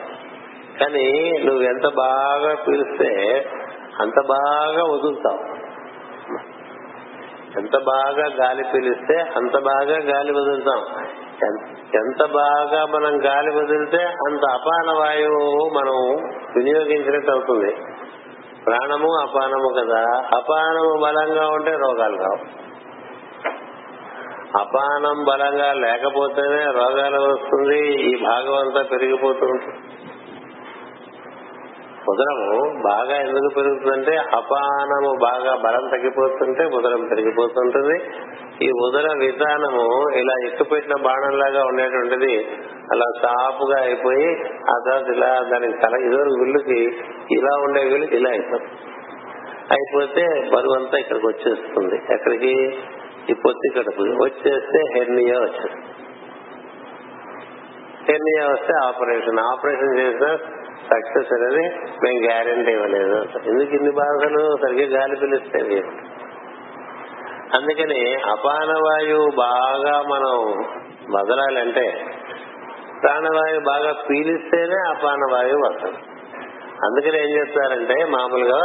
కానీ నువ్వెంత బాగా పీలిస్తే అంత బాగా వదులుతావు, ఎంత బాగా గాలి పీలిస్తే అంత బాగా గాలి వదులుతాం, ఎంత బాగా మనం గాలి వదిలితే అంత అపాన వాయువు మనం వినియోగించినట్టు అవుతుంది. ప్రాణము అపానము కదా, అపానము బలంగా ఉంటే రోగాలు రావు, అపానం బలంగా లేకపోతేనే రోగాలు వస్తుంది. ఈ భాగం అంతా పెరిగిపోతూ ఉంటుంది. ఉదరము బాగా ఎందుకు పెరుగుతుందంటే అపానము బాగా బలం తగ్గిపోతుంటే ఉదరం పెరిగిపోతుంటుంది. ఈ ఉదర విధానము ఇలా ఎక్కుపెట్టిన బాణంలాగా ఉండేటువంటిది అలా సాపుగా అయిపోయి ఆ తర్వాత ఇలా దానికి తల ఇదివరకు విల్లుకి ఇలా ఉండే వీళ్ళు ఇలా అయిపోతుంది. అయిపోతే బరువు అంతా ఇక్కడికి వచ్చేస్తుంది. ఎక్కడికి? ఈ పొత్తి కడుపు వచ్చేస్తే హెర్నియా వచ్చేస్తుంది. హెర్నియా వస్తే ఆపరేషన్ చేసినా సక్సెస్ అనేది మేము గ్యారెంటీ ఇవ్వలేదు. ఎందుకు ఇన్ని బాధలు? సరిగ్గా గాలి పిలిస్తే. అందుకని అపానవాయువు బాగా మనం వదలాలంటే ప్రాణవాయువు బాగా పీలిస్తేనే అపానవాయువు వస్తుంది. అందుకని ఏం చేస్తారంటే మామూలుగా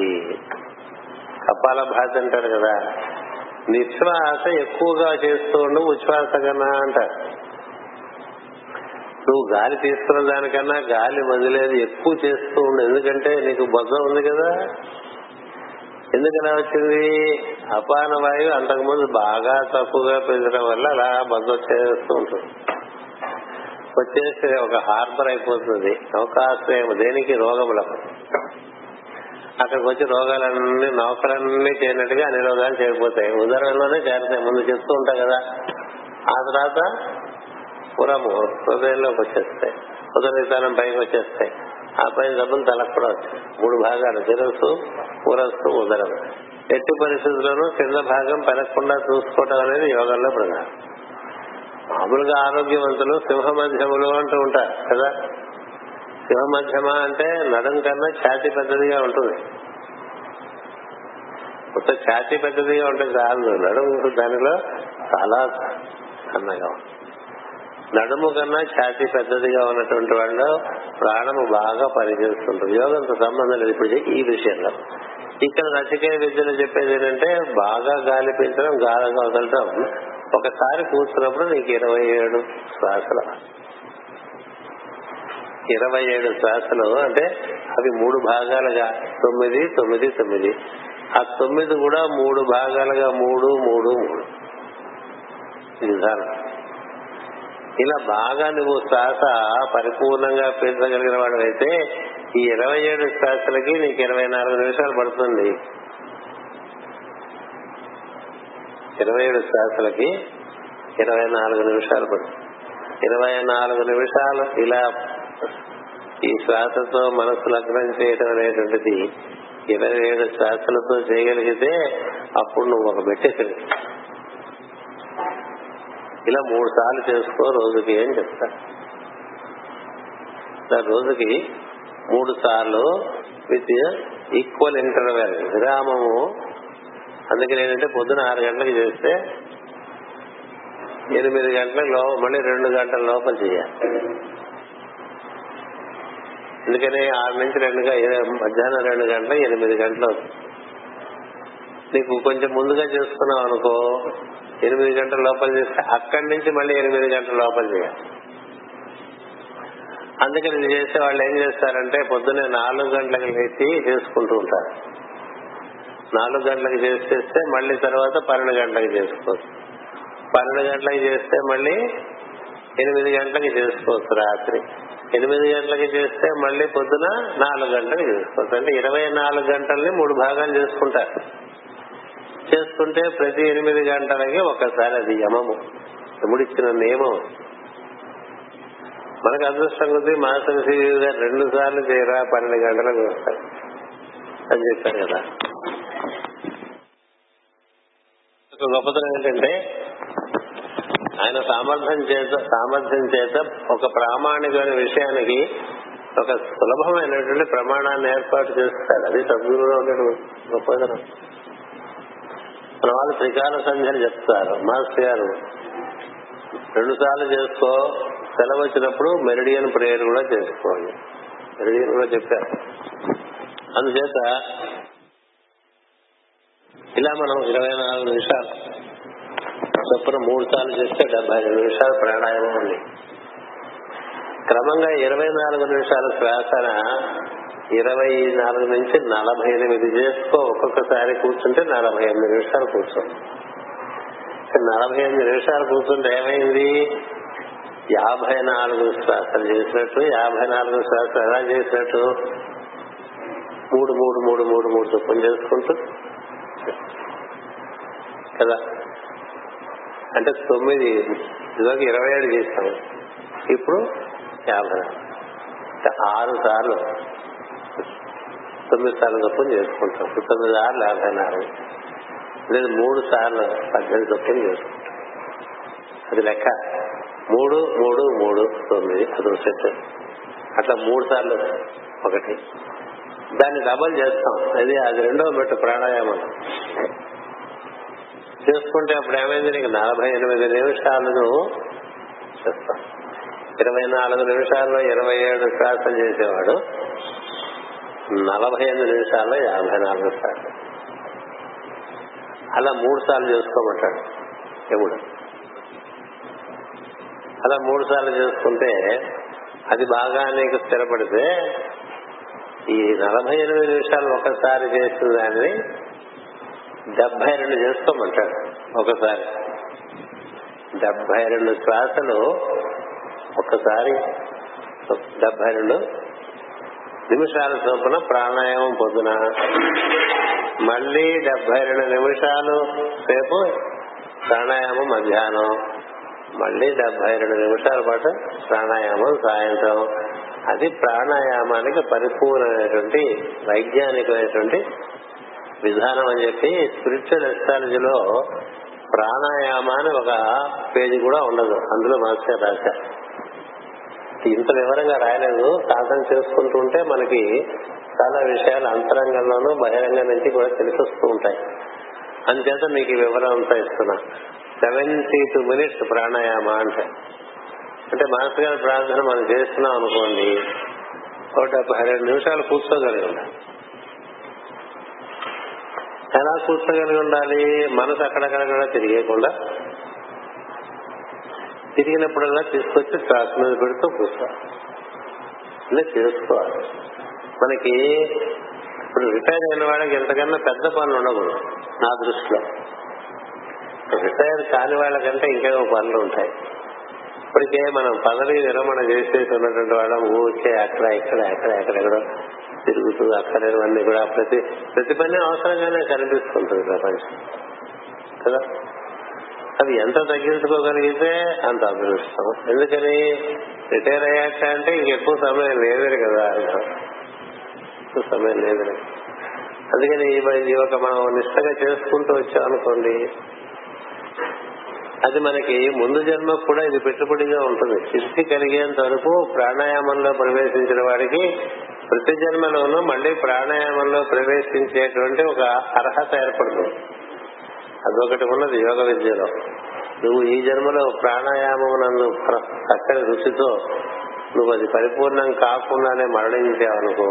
ఈ కపాల భాతి అంటారు కదా, నిశ్వాస ఎక్కువగా చేస్తూ ఉండు ఉచ్ఛ్వాస కన్నా అంటారు. నువ్వు గాలి తీసుకున్న దానికన్నా గాలి వదిలేదు ఎక్కువ చేస్తూ ఉండు. ఎందుకంటే నీకు బొజ్జ ఉంది కదా, ఎందుకలా వచ్చింది? అపాన వాయువు అంతకుముందు బాగా తక్కువగా పెంచడం వల్ల అలా బొజ్జ వచ్చేస్తూ ఉంటుంది. వచ్చేస్తే ఒక హార్బర్ అయిపోతుంది, నౌకాశ్రయం, దేనికి? రోగములకు. అక్కడికి వచ్చి రోగాలన్నీ, నౌకలన్నీ చేరినట్టుగా అన్ని రోగాలు చేరిపోతాయి. ఉదరంలోనే చేరుతాయి, ముందు చెప్తూ ఉంటాం కదా. ఆ తర్వాత పురము, హృదయంలోకి వచ్చేస్తాయి, ఉదర విధానం పైకి వచ్చేస్తాయి. ఆ పైన డబ్బులు తలకు కూడా వచ్చాయి. 3 భాగాలు శిరస్సు, పురస్సు, ఉదరం. ఎట్టి పరిస్థితుల్లోనూ కింద భాగం పెరగకుండా చూసుకోవటం అనేది యోగంలో ప్రధానం. మామూలుగా ఆరోగ్యవంతులు సింహ మధ్యములు అంటూ ఉంటారు కదా. సింహ మధ్యమ అంటే నడుం కన్నా ఛాతీ పెద్దదిగా ఉంటుంది. కొత్త ఛాతీ పెద్దదిగా ఉంటే చాలు, నడుం దానిలో చాలా అన్నగా ఉంటుంది. నడుము కన్నా ఛాతీ పెద్దదిగా ఉన్నటువంటి వాళ్ళు ప్రాణము బాగా పనిచేస్తుంటారు. యోగంతో సంబంధం లేదు. ఇప్పుడు ఈ విషయంలో ఇక్కడ రచకే విద్యలో చెప్పేది ఏంటంటే బాగా గాలి పీల్చడం, గాలిగా వదలడం. ఒకసారి కూర్చున్నప్పుడు నీకు 27 శ్వాసలు, 27 శ్వాసలు అంటే అవి 3 భాగాలుగా 9, 9, 9. ఆ 9 కూడా 3 భాగాలుగా 3, 3, 3 విధానం. ఇలా బాగా నువ్వు శ్వాస పరిపూర్ణంగా పీల్చగలిగిన వాడు అయితే ఈ 27 శ్వాసలకి నీకు 24 నిమిషాలు పడుతుంది. 27 శ్వాసలకి 24 నిమిషాలు పడుతుంది. 24 నిమిషాలు ఇలా ఈ శ్వాసతో మనసు లగ్నం చేయడం అనేటువంటిది 27 శ్వాసలతో చేయగలిగితే అప్పుడు నువ్వు ఒక పెట్టేసరి. ఇలా 3 సార్లు చేసుకో రోజుకి అని చెప్తా. రోజుకి 3 సార్లు విత్ ఈక్వల్ ఇంటర్వెల్ విరామము. అందుకని ఏంటంటే పొద్దున 6 గంటలకు చేస్తే 8 గంటల మళ్ళీ 2 గంటల లోపల చేయాలి. ఎందుకని 6 నుంచి 2 మధ్యాహ్నం 2 గంటల 8 గంటలు నీకు కొంచెం ముందుగా చేసుకున్నావు అనుకో, 8 గంటల లోపల చేస్తే అక్కడి నుంచి మళ్ళీ 8 గంటల లోపల చేయాలి. అందుకని ఇది చేసే వాళ్ళు ఏం చేస్తారంటే పొద్దున్నే 4 గంటలకు లేచి చేసుకుంటూ ఉంటారు. 4 గంటలకు చేసేస్తే మళ్ళీ తర్వాత 12 గంటలకు చేసుకోవచ్చు. 12 గంటలకు చేస్తే మళ్ళీ 8 గంటలకు చేసుకోవచ్చు. రాత్రి 8 గంటలకు చేస్తే మళ్ళీ పొద్దున 4 గంటలకు చేసుకోవచ్చు. అంటే 24 గంటల్ని 3 భాగాలు చేసుకుంటారు. చేసుకుంటే ప్రతి 8 గంటలకి ఒకసారి. అది యమము, యముడిచ్చిన నియమం. మనకు అదృష్టం కొద్ది మాస్టర్ సి.వి. గారు 2 సార్లు చేయరా 12 గంటలకు వస్తారు అని చెప్పారు కదా. ఒక గొప్పతనం ఏంటంటే ఆయన సామర్థ్యం చేత ఒక ప్రామాణికమైన విషయానికి ఒక సులభమైనటువంటి ప్రమాణాన్ని ఏర్పాటు చేస్తారు. అది సద్గురువులో ఉండేటువంటి గొప్పదనం. మన వాళ్ళు త్రికాల సంధ్యని చెప్తారు. మాస్టర్ గారు 2 సార్లు చేసుకో, సెలవు వచ్చినప్పుడు మెరిడియన్ ప్రేయర్ కూడా చేసుకోండి, మెరిడియన్ కూడా చెప్పారు. అందుచేత ఇలా మనం 24 నిమిషాలు చొప్పున 3 సార్లు చేస్తే 72 నిమిషాలు ప్రాణాయామం ఉంది. క్రమంగా 24 నిమిషాల శ్వాసన 24 నుంచి 48 చేసుకో. ఒక్కొక్కసారి కూర్చుంటే 48 నిమిషాలు కూర్చోండి. 48 నిమిషాలు కూర్చుంటే ఏమైంది? 54 శ్వాసలు చేసినట్టు. 54 శ్వాసలు ఎలా చేసినట్టు? 3 చొప్పున చేసుకుంటూ కదా. అంటే 9 ఇదివరకు 27 చేస్తాము, ఇప్పుడు 50. 6 సార్లు 9 సార్లు చొప్పున చేసుకుంటాం. 9 సార్లు 54, లేదు 3 సార్లు 18 చొప్పున చేసుకుంటాం. అది లెక్క. 3, 3, 3, 9 అదో సెట్. అట్లా 3 సార్లు 1 దాన్ని డబల్ చేస్తాం. అది 2వ మెట్టు ప్రాణాయామం చేసుకుంటే అప్పుడు ఏమైంది? నీకు 48 నిమిషాలను చేస్తాం. 24 నిమిషాల్లో 27 శ్వాసలు చేసేవాడు 45 నిమిషాల్లో 54 శ్వాసలు. అలా 3 సార్లు చేసుకోమంటాడు యముడు. అలా 3 సార్లు చేసుకుంటే అది బాగా నీకు స్థిరపడితే ఈ 48 నిమిషాలు ఒకసారి చేసిన దాన్ని 72 చేసుకోమంటాడు. ఒకసారి 72 శ్వాసలు ఒక్కసారి 72 నిమిషాల చొప్పున ప్రాణాయామం పొద్దున, మళ్ళీ 72 నిమిషాలు సేపు ప్రాణాయామం మధ్యాహ్నం, మళ్ళీ 72 నిమిషాల పాటు ప్రాణాయామం సాయంత్రం. అది ప్రాణాయామానికి పరిపూర్ణమైనటువంటి వైజ్ఞానికమైనటువంటి విధానం అని చెప్పి స్పిరిచువల్ ఎస్ట్రాలజీలో ప్రాణాయామాన్ని ఒక పేజీ కూడా ఉండదు. అందులో మాస్టర్ రాశారు. ఇంత వివరంగా రాయలేదు. సాధన చేసుకుంటుంటే మనకి చాలా విషయాలు అంతరంగంలోనూ బహిరంగం నుంచి కూడా తెలిసొస్తూ ఉంటాయి. అందుచేత మీకు ఈ వివరం అంతా ఇస్తున్నా. 72 మినిట్స్ ప్రాణాయామ అంటే మాస్టర్ గారి ప్రార్థన మనం చేస్తున్నాం అనుకోండి, 72 నిమిషాలు కూర్చోగలిగి ఉండాలి. ఎలా కూర్చోగలిగి ఉండాలి? మనసు అక్కడక్కడ తిరిగేయకుండా, తిరిగినప్పుడల్లా తీసుకొచ్చి శ్వాస మీద పెడుతూ కూర్చోవాలి. ఇలా చేసుకోవాలి. మనకి ఇప్పుడు రిటైర్ అయిన వాళ్ళకి ఎంతకన్నా పెద్ద పనులు ఉండకూడదు నా దృష్టిలో. రిటైర్ కాని వాళ్ళకంటే ఇంకేమో పనులు ఉంటాయి. ఇప్పటికే మనం పదవి విరమణ చేసేటువంటి వాళ్ళం ఊరికే అక్కడ తిరుగుతూ అక్కడేవన్నీ కూడా ప్రతి పని అవసరంగానే కనిపిస్తుంటుంది ప్రపంచం కదా. అవి ఎంత తగ్గించుకోగలిగితే అంత అదృష్టం. ఎందుకని రిటైర్ అయ్యాక అంటే ఇంకెక్కువ సమయం లేదురు కదా, ఎక్కువ సమయం లేదురు. అందుకని ఈ ఒక మనం నిష్టగా చేసుకుంటూ వచ్చాం అనుకోండి, అది మనకి ముందు జన్మకు కూడా ఇది పెట్టుబడిగా ఉంటుంది. శక్తి కలిగేంత వరకు ప్రాణాయామంలో ప్రవేశించిన వాడికి ప్రతి జన్మలోనూ మళ్లీ ప్రాణాయామంలో ప్రవేశించేటువంటి ఒక అర్హత ఏర్పడుతుంది. అదొకటి ఉన్నది యోగ విద్యలో. నువ్వు ఈ జన్మలో ప్రాణాయామం నందు చక్కని రుచితో నువ్వు అది పరిపూర్ణం కాకుండానే మరణించావనుకో,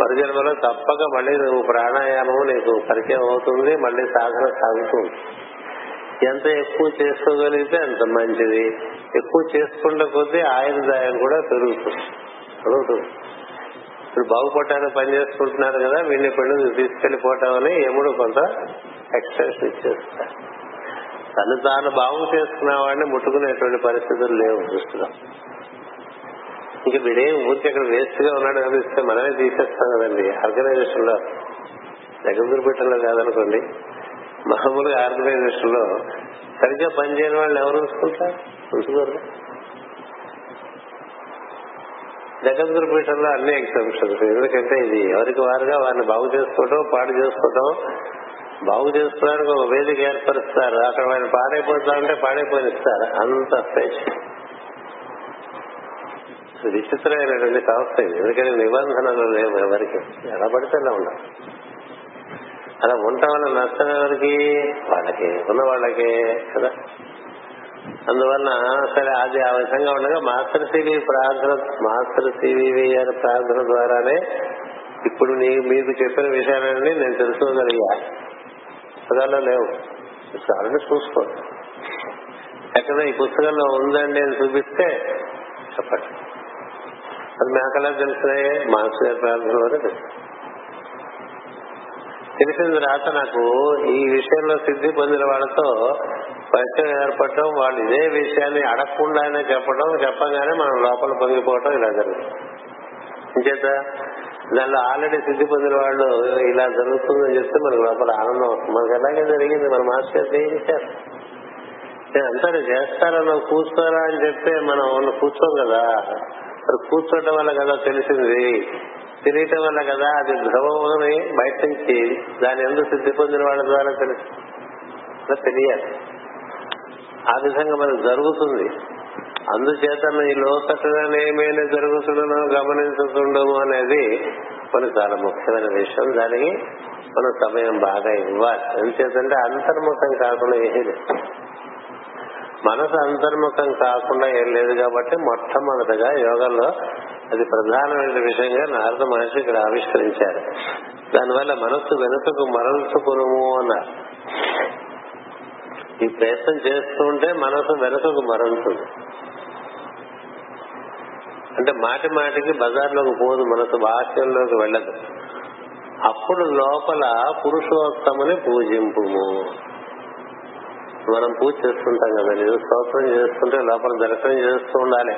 మరు జన్మలో తప్పక మళ్లీ నువ్వు ప్రాణాయామం నీకు పరిచయం అవుతుంది, మళ్లీ సాధన సాగుతుంది. ఎంత ఎక్కువ చేసుకోగలిగితే అంత మంచిది. ఎక్కువ చేసుకుంటే కొద్దీ ఆయుర్దాయం కూడా పెరుగుతుంది. ఇప్పుడు బాగుపడటానికి పని చేసుకుంటున్నారు కదా, వీళ్ళని పెళ్లి తీసుకెళ్లిపోవటమని యముడు కొంత ఎక్స్టెన్షన్ ఇచ్చేస్తారు. తను తాను బాగు చేసుకున్న వాడిని ముట్టుకునేటువంటి పరిస్థితులు లేవు చూస్తున్నాం. ఇంక వీడేం ఊరికి అక్కడ వేస్ట్ గా ఉన్నాడు అనిపిస్తే మనమే తీసేస్తాం కదండి. ఆర్గనైజేషన్ లో దగ్గర పెట్టడంలో కాదనుకోండి, మామూలుగా ఆర్గనైజేషన్ లో సరిగ్గా పనిచేయని వాళ్ళు ఎవరు ఉంచుకుంటారు? ఉంచుకోరు. జగద్గురు పీఠంలో అన్ని ఎగ్జామ్షన్స్. ఎందుకంటే ఇది ఎవరికి వారుగా వారిని బాగు చేసుకోవటం, పాడు చేసుకోవటం. బాగు చేసుకోవడానికి ఒక వేదిక ఏర్పరుస్తారు. అక్కడ వారిని పాడైపోతామంటే పాడైపోయిస్తారు. అంత స్వేచ్ఛ. విచిత్రమైనటువంటి సంస్థ ఇది. ఎందుకంటే నిబంధనలు లేవు, ఎవరికి ఎలా పడితే ఎలా ఉండాలి. అలా ఉండటం వల్ల నష్టం ఎవరికి? వాళ్ళకి, ఉన్న వాళ్ళకే కదా. అందువల్ల సరే అది ఆ విధంగా ఉండగా మాస్టర్ సి.వి. ప్రార్థన ద్వారానే ఇప్పుడు మీకు చెప్పిన విషయాలన్నీ నేను తెలుసుకోగలిగా. పుస్తకాల్లో లేవు, చాలని చూసుకో. ఎక్కడ ఈ పుస్తకంలో ఉందండి అని చూపిస్తే చెప్పండి. అది నాకలా తెలిసినాయే, మాస్టర్ గారి ప్రార్థన ద్వారా తెలిసిన తర్వాత నాకు ఈ విషయంలో సిద్ధి పొందిన వాళ్ళతో పరిచయం ఏర్పడటం, వాళ్ళు ఇదే విషయాన్ని అడగకుండానే చెప్పడం, చెప్పగానే మనం లోపల పొంగిపోవటం ఇలా జరుగుతుంది. ఇంచేత దానిలో ఆల్రెడీ సిద్ధి పొందిన వాళ్ళు ఇలా జరుగుతుందని చెప్తే మనకు లోపల ఆనందం వస్తుంది. మనకు ఎలాగే జరిగింది, మన మాస్టర్ చేయించారు. నేను అంతా చేస్తారని కూర్చోరా అని చెప్తే మనం కూర్చోం కదా. కూర్చోటం వల్ల కదా తెలిసింది, తెలియటం వల్ల కదా అది ధ్రువమని బయట నుంచి దాని ఎందుకు సిద్ధి పొందిన వాళ్ళ ద్వారా తెలియాలి. ఆ విధంగా మనకు జరుగుతుంది. అందుచేత ఈ లోకటన ఏమైనా జరుగుతుండో గమనించుతుండము అనేది మనకు చాలా ముఖ్యమైన విషయం. దానికి మనం సమయం బాగా ఇవ్వాలి. ఎందుచేతంటే అంతర్ముఖం కాకుండా ఏమీ లేదు, మనసు అంతర్ముఖం కాకుండా ఏం లేదు. కాబట్టి మొట్టమొదటగా యోగంలో అది ప్రధానమైన విషయంగా నారద మహర్షి ఇక్కడ ఆవిష్కరించారు. దానివల్ల మనస్సు వెనుకకు మరల్చుకును అన్నారు. ఈ ప్రయత్నం చేస్తుంటే మనసు వెనుకకు మరలుతుంది. అంటే మాటి మాటికి బజార్లోకి పోదు మనసు, బాహ్యంలోకి వెళ్ళదు. అప్పుడు లోపల పురుషోత్తముని పూజింపు. మనం పూజ చేస్తుంటాం కదా, ఏదో స్తోత్రం చేస్తుంటే లోపల దర్శనం చేస్తూ ఉండాలి.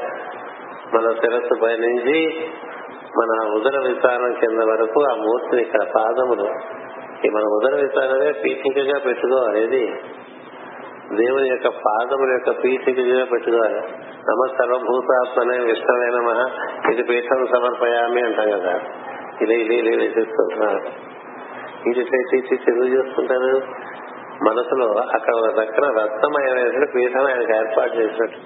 మన శిరస్సు పైనుంచి మన ఉదర విధానం కింద వరకు ఆ మూర్తిని ఇక్కడ పాదములు, మన ఉదర విధానమే పీఠికగా పెట్టుకోవాలి. ఇది దేవుని యొక్క పాదముల యొక్క పీఠికగా పెట్టుకోవాలి. నమ సర్వభూతాత్మనే విష్ణవే నమః, ఇది పీఠం సమర్పయామి అంటాం కదా. ఇలా ఇలా ఇలా చేసుకుంటున్నారు. ఇది తెలుగు చేసుకుంటారు మనసులో. అక్కడ ఒక దగ్గర రత్నమయమైన పీఠం ఆయనకు ఏర్పాటు చేసినట్టు.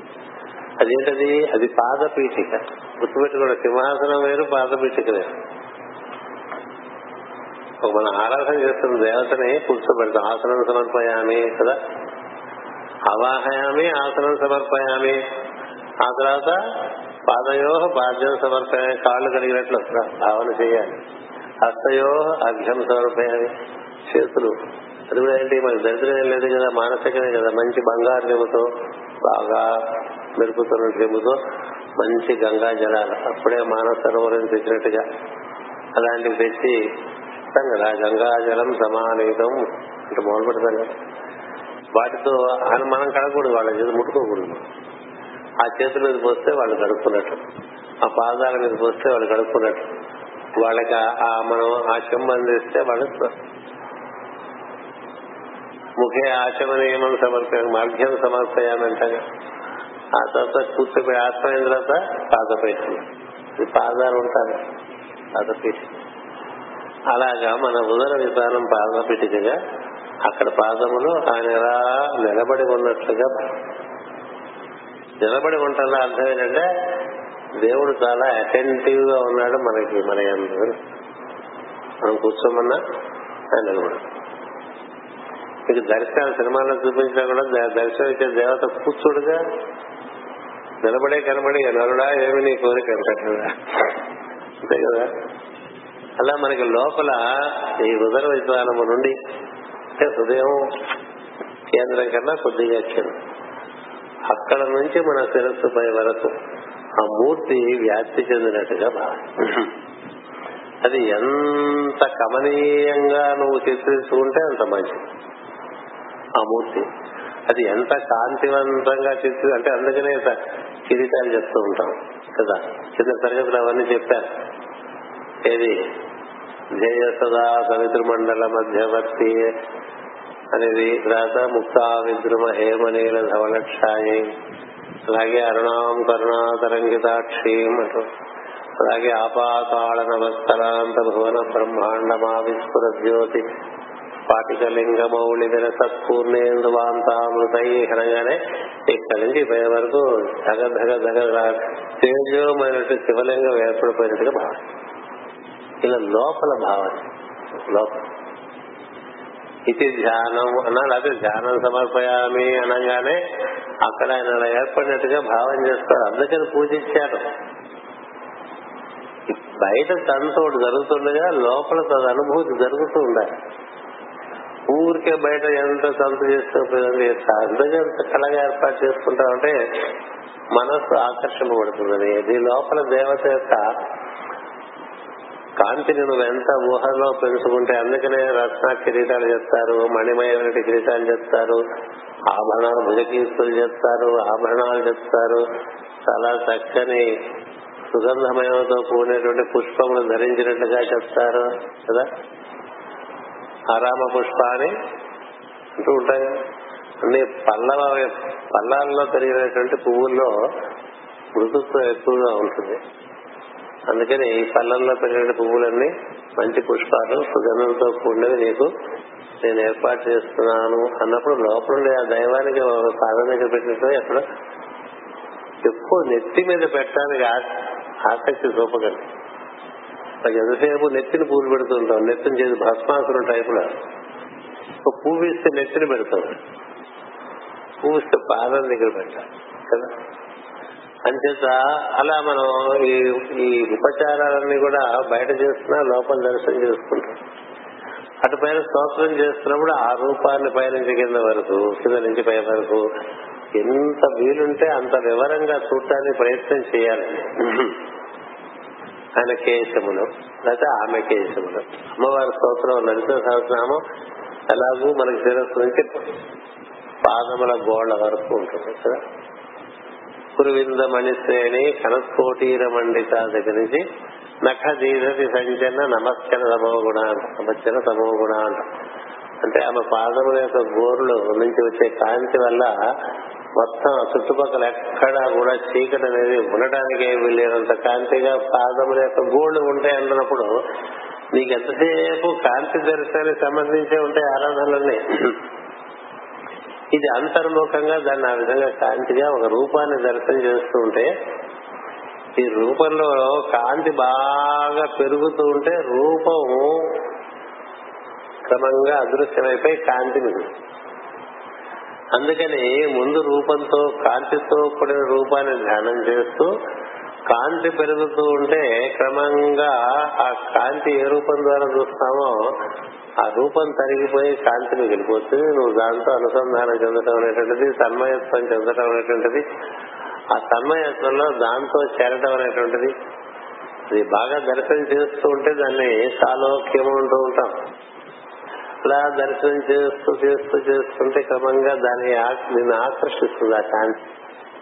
అదేంటది? అది పాదపీఠిక. గుర్తుపెట్టుకోండి, సింహాసనం వేరు, పాదపీఠిక వేరు. మనం ఆరాధన చేస్తున్న దేవతని కూర్చోబెడతాం. ఆసనం సమర్పయామి కదా, అవాహయామి, ఆసనం సమర్పయామి. ఆ తర్వాత పాదయోహ పాద్యం సమర్పయామి, కాళ్ళు కడిగినట్లు భావన చేయాలి. హస్తయోహ అభ్యం సమర్పయామి, చేతులు. అది కూడా ఏంటి, మనకు దరిద్రం ఏం లేదు కదా, మానసికమే కదా. మంచి బంగారు నిముతో, బాగా మెరుపుతున్న నిముతో, మంచి గంగా జలాలు అప్పుడే మానస సరోవరం తెచ్చినట్టుగా అలాంటివి తెచ్చి ఇస్తాం కదా. గంగా జలం సమానీతం ఇటు మొదలు పెడతాం కదా. వాటితో మనం కడగకూడదు, వాళ్ళ చేతి ముట్టుకోకూడదు. ఆ చేతుల మీద పోస్తే వాళ్ళు కడుక్కున్నట్టు, ఆ పాదాల మీద పోస్తే వాళ్ళు కడుక్కున్నట్టు, వాళ్ళకి మనం ఆ చెమ్మ అందిస్తే వాళ్ళు ముఖే ఆచమనీయమం సమర్ప మార్గ్యం సమర్పయామంటాం. ఆ తర్వాత కూర్చోబెట్టి ఆసనమైన తర్వాత పాదపీఠం, ఈ పాదాలు ఉంటారు పాదపీఠిక. అలాగా మన ఉదర విధానం పాదపీఠికగా అక్కడ పాదములు ఆయన ఎలా నిలబడి ఉన్నట్లుగా, నిలబడి ఉంటాలో అర్థం ఏంటంటే దేవుడు చాలా అటెంటివ్ గా ఉన్నాడు మనకి. మన అందరూ మనం కూర్చోమన్నా ఆయన నిలబడు. మీకు దర్శనాలు సినిమాల్లో చూపించినా కూడా దర్శనం ఇచ్చే దేవత కూర్చోడుగా, నిలబడే కనబడి నరుడా ఏమి నీ కోరిక అంటారా, అంతే కదా. అలా మనకి లోపల ఈ ఉదర విధానము నుండి హృదయం కేంద్రం కన్నా కొద్దిగా వచ్చాను, అక్కడ నుంచి మన శిరస్సు పై వరకు ఆ మూర్తి వ్యాప్తి చెందినట్టుగా బాగా అది ఎంత కమనీయంగా నువ్వు చిత్రిస్తుంటే అంత మంచిది. ఆ మూర్తి అది ఎంత కాంతివంతంగా చిత్రి అంటే, అందుకనే కిరీటాలు చెప్తూ ఉంటాం కదా, కింద తరగతులు అవన్నీ చెప్పారు. ఏది జయ సదా సవితృమండల మధ్యవర్తి అనేది, తర్వాత ముక్తా విద్రుమ హేమనీల ధవలక్షాయి, అలాగే అరుణాం కరుణా తరంగితాక్షీం అటు, అలాగే ఆపాతాళ నమస్తరాంత భువన బ్రహ్మాండమా విస్ఫుర జ్యోతి పాటికలింగమౌళి విరసత్పూర్ణేందు వాంతామృతై అనగానే ఇక్కడి నుంచి పై వరకు ధగ ధగ ధగ తేజోమైనట్టు శివలింగం ఏర్పడిపోయినట్టుగా భావం. ఇలా లోపల భావన లోపల ఇది ధ్యానం అన్నాడు. అదే ధ్యానం సమర్పయామి అనగానే అక్కడ ఆయన అలా ఏర్పడినట్టుగా భావన చేస్తారు. అందుకని పూజించారు. బయట తనతో జరుగుతుండగా లోపల తన అనుభూతి జరుగుతూ ఉండాలి. ఊరికే బయట ఎంత తంతు చేసుకుని అందుకే కళగా ఏర్పాటు చేసుకుంటామంటే మనస్సు ఆకర్షింపబడుతుందని. ఈ లోపల దేవత యొక్క కాంతిని నువ్వెంత ఊహలో పెంచుకుంటే, అందుకనే రత్న కిరీటాలు చెప్తారు, మణిమయమైన కిరీటాలు చెప్తారు, ఆభరణాలు భుజకీర్తులు చెప్తారు, ఆభరణాలు చెప్తారు, చాలా చక్కని సుగంధమయంతో కూడినటువంటి పుష్పములు ధరించినట్టుగా చెప్తారు కదా. ఆరామ పుష్పాన్ని అంటూ ఉంటాయి అన్ని పల్లాల్లో పెరిగినటువంటి పువ్వుల్లో మృదుత్వం ఎక్కువగా ఉంటుంది. అందుకని ఈ పళ్ళల్లో పెరిగిన పువ్వులన్నీ మంచి పుష్పాలు సుగంధంతో కూడినవి నీకు నేను ఏర్పాటు చేస్తున్నాను అన్నప్పుడు లోపల ఆ దైవానికి సాధనగా పెట్టినట్టు ఎక్కడ ఎక్కువ నెత్తి మీద పెట్టడానికి ఆసక్తి చూపకండి. నాకు ఎంతసేపు నెత్తిని పూలు పెడుతుంటాం, నెత్తిని చేసి భస్మాసురం టైపులో పువ్వు ఇస్తే నెత్తిని పెడతాం, పువ్వు ఇస్తే పాదం దగ్గర పెట్టాలి కదా. అంచేత అలా మనం ఈ ఉపచారాలన్నీ కూడా బయట చేస్తున్నా లోపల దర్శనం చేసుకుంటాం. అటు పైన స్తోత్రం చేస్తున్నప్పుడు ఆ రూపాన్ని పైనుంచి కింద వరకు, కింద నుంచి పై వరకు ఎంత వీలుంటే అంత వివరంగా చూడటానికి ప్రయత్నం చేయాలండి. ఆయన కేశములు లేకపోతే ఆమె కేశములు, అమ్మవారి స్తోత్రం నరసింహ సహస్రనామం ఎలాగూ మనకి శిరస్సు నుంచి పాదముల గోళ్ల వరకు ఉంటుంది కదా. కురువిందమణి శ్రేణి కనకోటీర మండిత దగ్గర నుంచి నఖ దీర్ఘతి సంచలన నమస్కర సమో గుణ సమో గుణ అంటే ఆమె పాదముల యొక్క గోర్లు నుంచి వచ్చే కాంతి వల్ల మొత్తం చుట్టుపక్కల ఎక్కడా కూడా చీకటి అనేది ఉండటానికే వీళ్ళేనంత కాంతిగా పాదముల యొక్క గోళ్లు ఉంటాయి అన్నప్పుడు నీకు ఎంతసేపు కాంతి దర్శనానికి సంబంధించే ఉంటాయి ఆరాధనలన్నీ. ఇది అంతర్ముఖంగా దాన్ని ఆ విధంగా కాంతిగా ఒక రూపాన్ని దర్శనం చేస్తూ ఉంటే ఈ రూపంలో కాంతి బాగా పెరుగుతూ ఉంటే రూపము క్రమంగా అదృశ్యమైపోయి కాంతి మిగులుతుంది. అందుకని ముందు రూపంతో కాంతితో కూడిన రూపాన్ని ధ్యానం చేస్తూ కాంతి పెరుగుతూ ఉంటే క్రమంగా ఆ కాంతి ఏ రూపం ద్వారా చూస్తామో ఆ రూపం తరిగిపోయి కాంతిని వెళ్ళిపోతుంది. నువ్వు దాంతో అనుసంధానం చెందటం అనేటువంటిది, తన్మయత్వం చెందటం అనేటువంటిది, ఆ తన్మయత్వంలో దాంతో చేరటం అనేటువంటిది అది బాగా దర్శనం చేస్తూ ఉంటే దాన్ని సాలోక్యం ఉంటూ ఉంటాం. అలా దర్శనం చేస్తూ చేస్తూ చేస్తుంటే క్రమంగా దాన్ని నిన్ను ఆకర్షిస్తుంది ఆ కాంతి.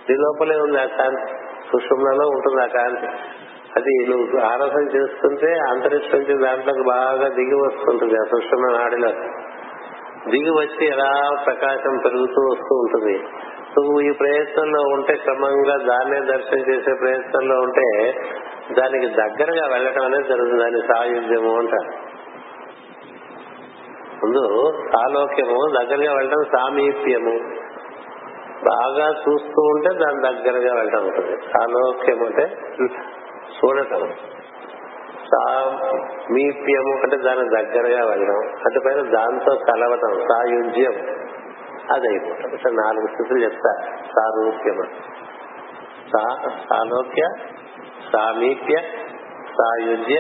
నీ లోపలే ఉంది ఆ కాంతి, సుషుమ్నలో ఉంటుంది ఆ కాంతి. అది నువ్వు ఆరాధన చేస్తుంటే అంతరిక్షించి దాంట్లోకి బాగా దిగి వస్తుంటుంది. ఆ సుషుమ్న నాడిలో దిగి వచ్చి ఎలా ప్రకాశం పెరుగుతూ వస్తూ ఉంటుంది. నువ్వు ఈ ప్రయత్నంలో ఉంటే, క్రమంగా దాన్నే దర్శనం చేసే ప్రయత్నంలో ఉంటే దానికి దగ్గరగా వెళ్ళటం అనేది జరుగుతుంది. దాని సాయుధ్యము అంటారు. ముందు సాలోక్యము, దగ్గరగా వెళ్ళటం సామీప్యము. బాగా చూస్తూ ఉంటే దాని దగ్గరగా వెళ్ళటం ఉంటుంది. సాలోక్యం అంటే చూడటం, సామీప్యము అంటే దాని దగ్గరగా వెళ్ళడం, అంటే పైన దాంతో కలవటం, సాయుధ్యం అదైపోవటం. ఇట్లా నాలుగు స్థితులు చెప్తారు సారూప్యం. సాలోక్య, సామీప్య, సాయుధ్య,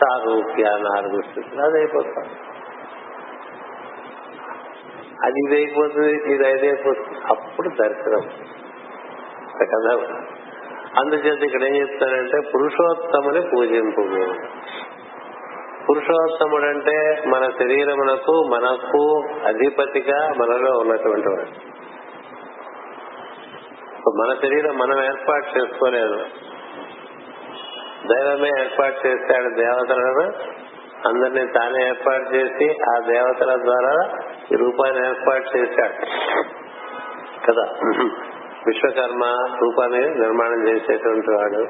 సారూప్య, నాలుగు స్థితులు అదైపోతాం. అది ఇది అయిపోతుంది, ఇది అయిపోతుంది, అప్పుడు దర్శనం కదా. అందుచేత ఇక్కడ ఏం చెప్తారంటే పురుషోత్తముని పూజింపు. పురుషోత్తముడు అంటే మన శరీరమునకు మనకు అధిపతిగా మనలో ఉన్నటువంటి వాడు. మన శరీరం మనం ఏర్పాటు చేసుకోలేదు, దైవమే ఏర్పాటు చేస్తాడు. దేవతలను అందరినీ తానే ఏర్పాటు చేసి ఆ దేవతల ద్వారా ఈ రూపాన్ని ఏర్పాటు చేశాడు కదా. విశ్వకర్మ రూపాన్ని నిర్మాణం చేసేటువంటి వాడు.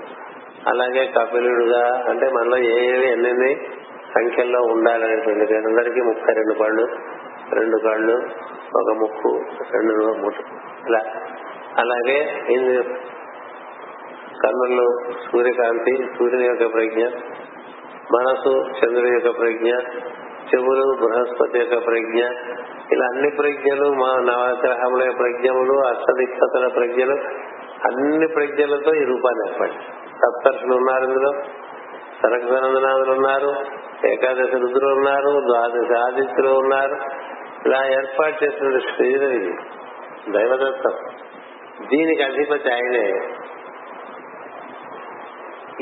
అలాగే కపిలుడుగా అంటే మనలో ఏవి ఎన్ని సంఖ్యల్లో ఉండాలనేటువంటిది. అందరికీ 32 పళ్ళు, 2 కాళ్ళు, 1 ముక్కు, 2 ఇలా. అలాగే కన్నుల్లో సూర్యకాంతి, సూర్యుని యొక్క ప్రజ్ఞ, మనసు చంద్రుడి యొక్క ప్రజ్ఞ, చెవులు బృహస్పతి యొక్క ప్రజ్ఞ, ఇలా అన్ని ప్రజ్ఞలు, మా నవగ్రహముల ప్రజ్ఞములు, అష్టదిక్పతుల ప్రజ్ఞలు, అన్ని ప్రజ్ఞలతో ఈ రూపాన్ని ఏర్పడి సప్తర్షులు ఉన్నారు, ఇందులో సరగనందనాథులు ఉన్నారు, ఏకాదశి రుద్రులు ఉన్నారు, ద్వాదశ ఆదిత్యులు ఉన్నారు. ఇలా ఏర్పాటు చేసిన శరీరం ఇది దైవదత్తం. దీనికి అధిపతి ఆయనే.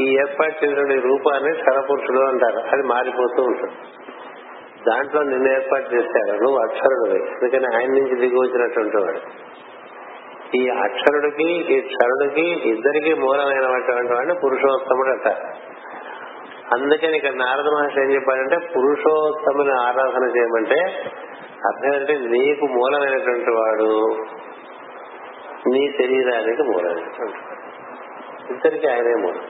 ఈ ఏర్పాటు చేసిన రూపాన్ని క్షరపురుషుడు అంటారు. అది మారిపోతూ ఉంటుంది. దాంట్లో నిన్ను ఏర్పాటు చేశాడు, నువ్వు అక్షరుడివి, అందుకని ఆయన నుంచి దిగి వచ్చినటువంటి వాడు. ఈ అక్షరుడికి ఈ క్షరుడికి ఇద్దరికి మూలమైనటువంటి వాడిని పురుషోత్తముడు అంటారు. అందుకని ఇక్కడ నారద మహర్షి ఏం చెప్పాడంటే పురుషోత్తముని ఆరాధన చేయమంటే అర్థం అంటే నీకు మూలమైనటువంటి వాడు నీ శరీరానికి మూలమైనటువంటి వాడు, ఇద్దరికి ఆయనే మూలం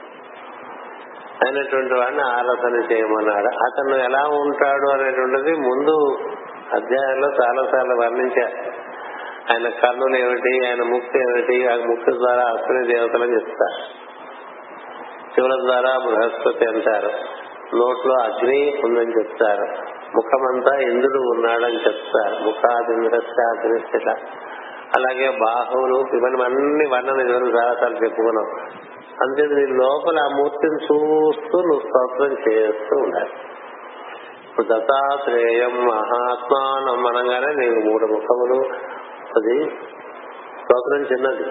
అయినటువంటి వాడిని ఆరాధన చేయమన్నాడు. అతను ఎలా ఉంటాడు అనేటువంటిది ముందు అధ్యాయంలో చాలాసార్లు వర్ణించారు. ఆయన కన్నులు ఏమిటి, ఆయన ముక్కు ఏమిటి, ఆ ముక్కు ద్వారా అశ్విని దేవతలను చెప్తారు, చెవుల ద్వారా బృహస్పతి అంటారు, నోట్లో అగ్ని ఉందని చెప్తారు, ముఖమంతా ఇంద్రుడు ఉన్నాడని చెప్తారు, ముఖాదింద్రస్యాగ్నిశ. అలాగే బాహువులు, ఇవన్నీ అన్ని వర్ణన ఇవన్నీ చాలాసార్లు చెప్పుకున్నాం. అంతే నీ లోపల ఆ మూర్తిని చూస్తూ నువ్వు స్తోత్రం చేస్తూ ఉండాలి. ఇప్పుడు దత్తాత్రేయం మహాత్మానం అనగానే నీకు 3 ముఖములు, అది స్తోత్రం చిన్నది.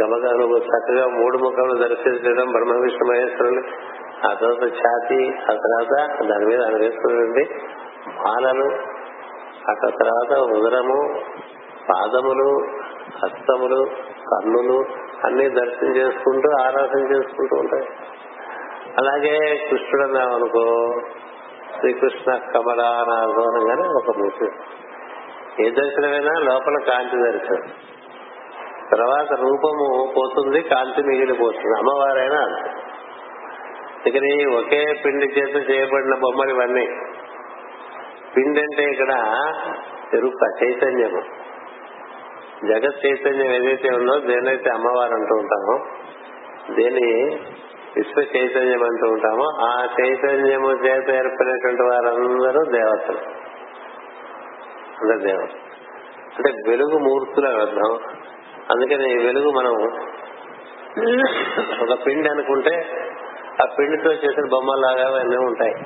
గమగా నువ్వు చక్కగా 3 ముఖములు దర్శించడం బ్రహ్మ విష్ణు మహేశ్వరులు, ఆ తర్వాత ఛాతి, ఆ తర్వాత దాని మీద అనుభవిస్తున్నటువంటి మాలలు, ఆ తర్వాత ఉదరము, పాదములు, హస్తములు, కన్నులు అన్ని దర్శనం చేసుకుంటూ ఆరాధన చేసుకుంటూ ఉంటాయి. అలాగే కృష్ణుడు అన్నామనుకో, శ్రీకృష్ణ కమలానాథోనంగానే ఒక మూర్తి. ఏ దర్శనమైనా లోపల కాంతి దర్శనం, తర్వాత రూపము పోతుంది, కాంతి మిగిలిపోతుంది. అమ్మవారైనా అంతే. అందుకని ఒకే పిండి చేత చేయబడిన బొమ్మలు ఇవన్నీ. పిండి అంటే ఇక్కడ ఎరుక చైతన్యము, జగత్ చైతన్యం ఏదైతే ఉందో దేనైతే అమ్మవారు అంటూ ఉంటామో, దేని విశ్వ చైతన్యం అంటూ ఉంటామో, ఆ చైతన్యము చేత ఏర్పడినటువంటి వారందరూ దేవతలు. అందరు దేవతలు అంటే వెలుగు మూర్తులు అర్థం. అందుకని ఈ వెలుగు మనం ఒక పిండి అనుకుంటే ఆ పిండితో చేసిన బొమ్మలాగా అన్నీ ఉంటాయి.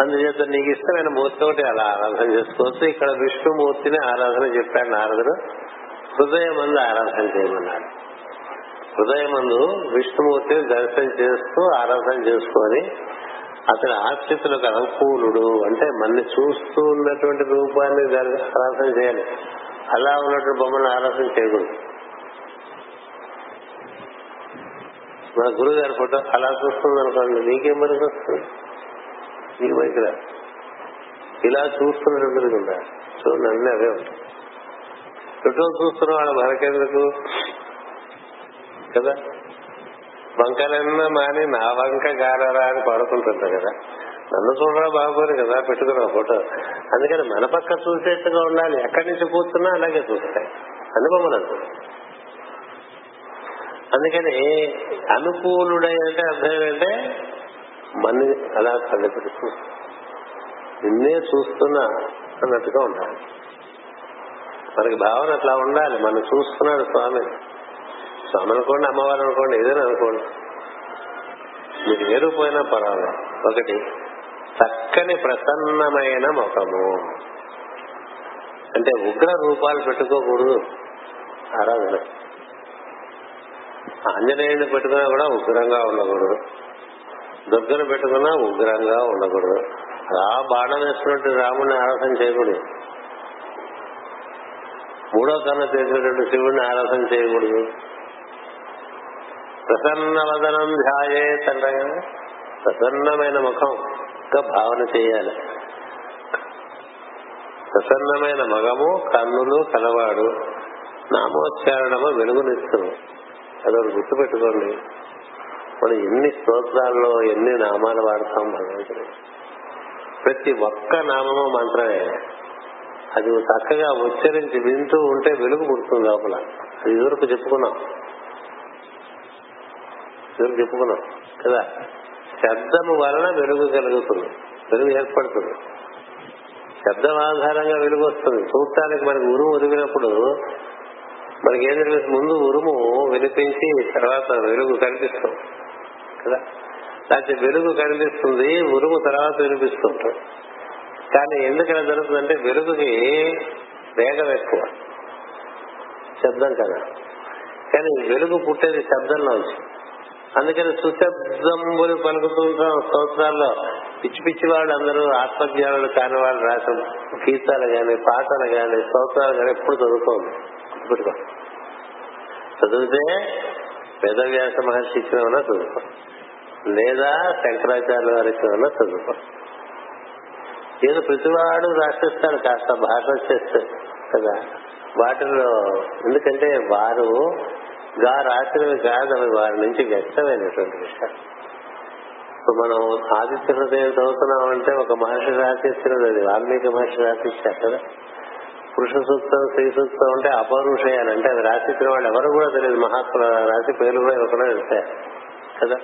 అందుచేత నీకు ఇష్టమైన మూర్తి ఒకటి అలా ఆరాధన చేసుకోవచ్చు. ఇక్కడ విష్ణుమూర్తిని ఆరాధన చెప్పాడు నారదుడు, హృదయమందు ఆరాధన చేయమన్నాడు. హృదయమందు విష్ణుమూర్తిని దర్శనం చేస్తూ ఆరాధన చేసుకొని అతని ఆశ్రితులకు అనుకూలుడు అంటే మనని చూస్తూ ఉన్నటువంటి రూపాన్ని ఆరాధన చేయాలి. అలా ఉన్నటువంటి బొమ్మను ఆరాధన చేయకూడదు. మన గురువు గారి ఫోటో అలా చూస్తుంది అనుకోండి, నీకేం పనికి వస్తుంది, నీకు పైకి రాదు. ఇలా చూస్తున్నటువంటి చూడండి, అవే ఉంటాయి. చుట్టూ చూస్తున్న వాళ్ళు మనకెందుకు కదా, వంకలన్నా మాని నా వంక గారరా అని పాడుకుంటుంటారు కదా, నన్ను చూడరా బాగోరు కదా పెట్టుకున్నా ఫోటో. అందుకని మన పక్క చూసేట్టుగా ఉండాలి, ఎక్కడి నుంచి కూర్చున్నా అలాగే చూస్తాయి అనుభవనకు. అందుకని అనుకూలుడై అంటే అర్థం ఏంటంటే మన అలా తల్లిపెడుతూ నిన్నే చూస్తున్నా అన్నట్టుగా ఉండాలి. మనకి భావన అట్లా ఉండాలి, మనం చూస్తున్నాడు స్వామిని. స్వామి అనుకోండి, అమ్మవారు అనుకోండి, ఏదైనా అనుకోండి, మీరు ఏరుపోయినా పర్వాలేదు. ఒకటి చక్కని ప్రసన్నమైన ముఖము అంటే ఉగ్ర రూపాలు పెట్టుకోకూడదు ఆరాధన. ఆంజనేయుని పెట్టుకున్నా కూడా ఉగ్రంగా ఉండకూడదు, దుర్గను పెట్టుకున్నా ఉగ్రంగా ఉండకూడదు, బాణం వేస్తున్నట్టు రాముడిని ఆరాధన చేయకూడదు, మూడో కన్నా చేసినటువంటి శివుడిని ఆరాధన చేయకూడదు. ప్రసన్న వదనం ధ్యాయే తండ్రి, ప్రసన్నమైన ముఖంగా భావన చేయాలి. ప్రసన్నమైన మగము కన్నులు కలవాడు, నామోచ్చారణము వెలుగునిస్తుంది. అదొకటి గుర్తుపెట్టుకోండి. మనం ఎన్ని స్తోత్రాల్లో ఎన్ని నామాలు వాడతాం భగవంతుడు, ప్రతి ఒక్క నామము మంత్రమే. అది చక్కగా ఉచ్చరించి వింటూ ఉంటే వెలుగు పుడుతుంది లోపల. అది ఇదివరకు చెప్పుకున్నాం కదా, శబ్దము వలన వెలుగు కలుగుతుంది, వెలుగు ఏర్పడుతుంది, శబ్దం ఆధారంగా వెలుగు వస్తుంది. చూడటానికి మనకు ఉరుము ఉరిగినప్పుడు మనకి ఏం తెలియదు, ముందు ఉరుము వినిపించి తర్వాత వెలుగు కనిపిస్తుంది కదా, లేకపోతే వెలుగు కనిపిస్తుంది ఉరుము తర్వాత వినిపిస్తుంటాం. కానీ ఎందుకలా జరుగుతుందంటే వెలుగుకి వేగం ఎక్కువ శబ్దం కదా, కానీ వెలుగు పుట్టేది శబ్దంలో వచ్చి. అందుకని సుశబ్దంబులు పలుకుతుంటాం స్తోత్రాల్లో. పిచ్చి పిచ్చి వాళ్ళు అందరూ ఆత్మజ్ఞానులు కాని వాళ్ళు రాసిన గీతాలు గాని పాటలు గాని స్తోత్రాలు కానీ ఎప్పుడు చదువుకోండి. చదివితే వేదవ్యాస మహర్షి ఇచ్చినవన్నా చదువుకో, లేదా శంకరాచార్య వారి ఇచ్చినవన్నా చదువుకో. ఏదో ప్రతివాడు రాసిస్తాడు కాస్త భాష చేస్తే కదా వాటిలో, ఎందుకంటే వారు గా రాసినవి కాదు, అవి వారి నుంచి వ్యక్తమైనటువంటి విషయాలు. ఇప్పుడు మనం ఆదిత్యులు చదువుతున్నామంటే ఒక మహర్షి రాసిస్తున్నది, అది వాల్మీకి మహర్షి రాసిస్తారు కదా. పురుష సూక్తం స్త్రీ సూక్తం అంటే అపౌరుషయాలంటే అవి రాసిచ్చిన వాళ్ళు ఎవరు కూడా తెలియదు, మహాత్ములు రాసి పేర్లు కూడా ఎవరు వెళ్తాయి కదా.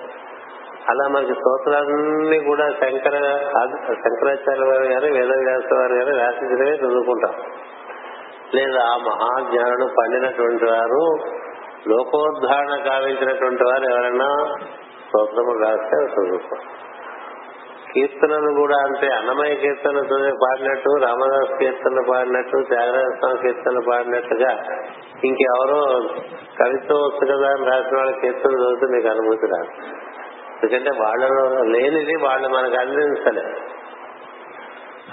అలా మనకి స్తోత్రాలన్నీ కూడా శంకరాచార్య వారు కానీ వేదవ్యాస వారు కానీ రాసిచ్చినవే చదువుకుంటాం, లేదా ఆ మహాజ్ఞానులు పండినటువంటి వారు లోకోద్ధారణ కావించినటువంటి వారు ఎవరైనా స్తోత్రములు రాస్తే చదువుకో. కీర్తనలు కూడా అంతే, అన్నమయ్య కీర్తన పాడినట్టు, రామదాసు కీర్తనలు పాడినట్టు, త్యాగరాజ స్వామి కీర్తనలు పాడినట్టుగా ఇంకెవరో కవిత్వం వచ్చు కదా అని రాసిన వాళ్ళ కీర్తనలు చదివితే నీకు అనుభూతి రాదు. ఎందుకంటే వాళ్ళలో లేనిది వాళ్ళు మనకు అందించలేదు.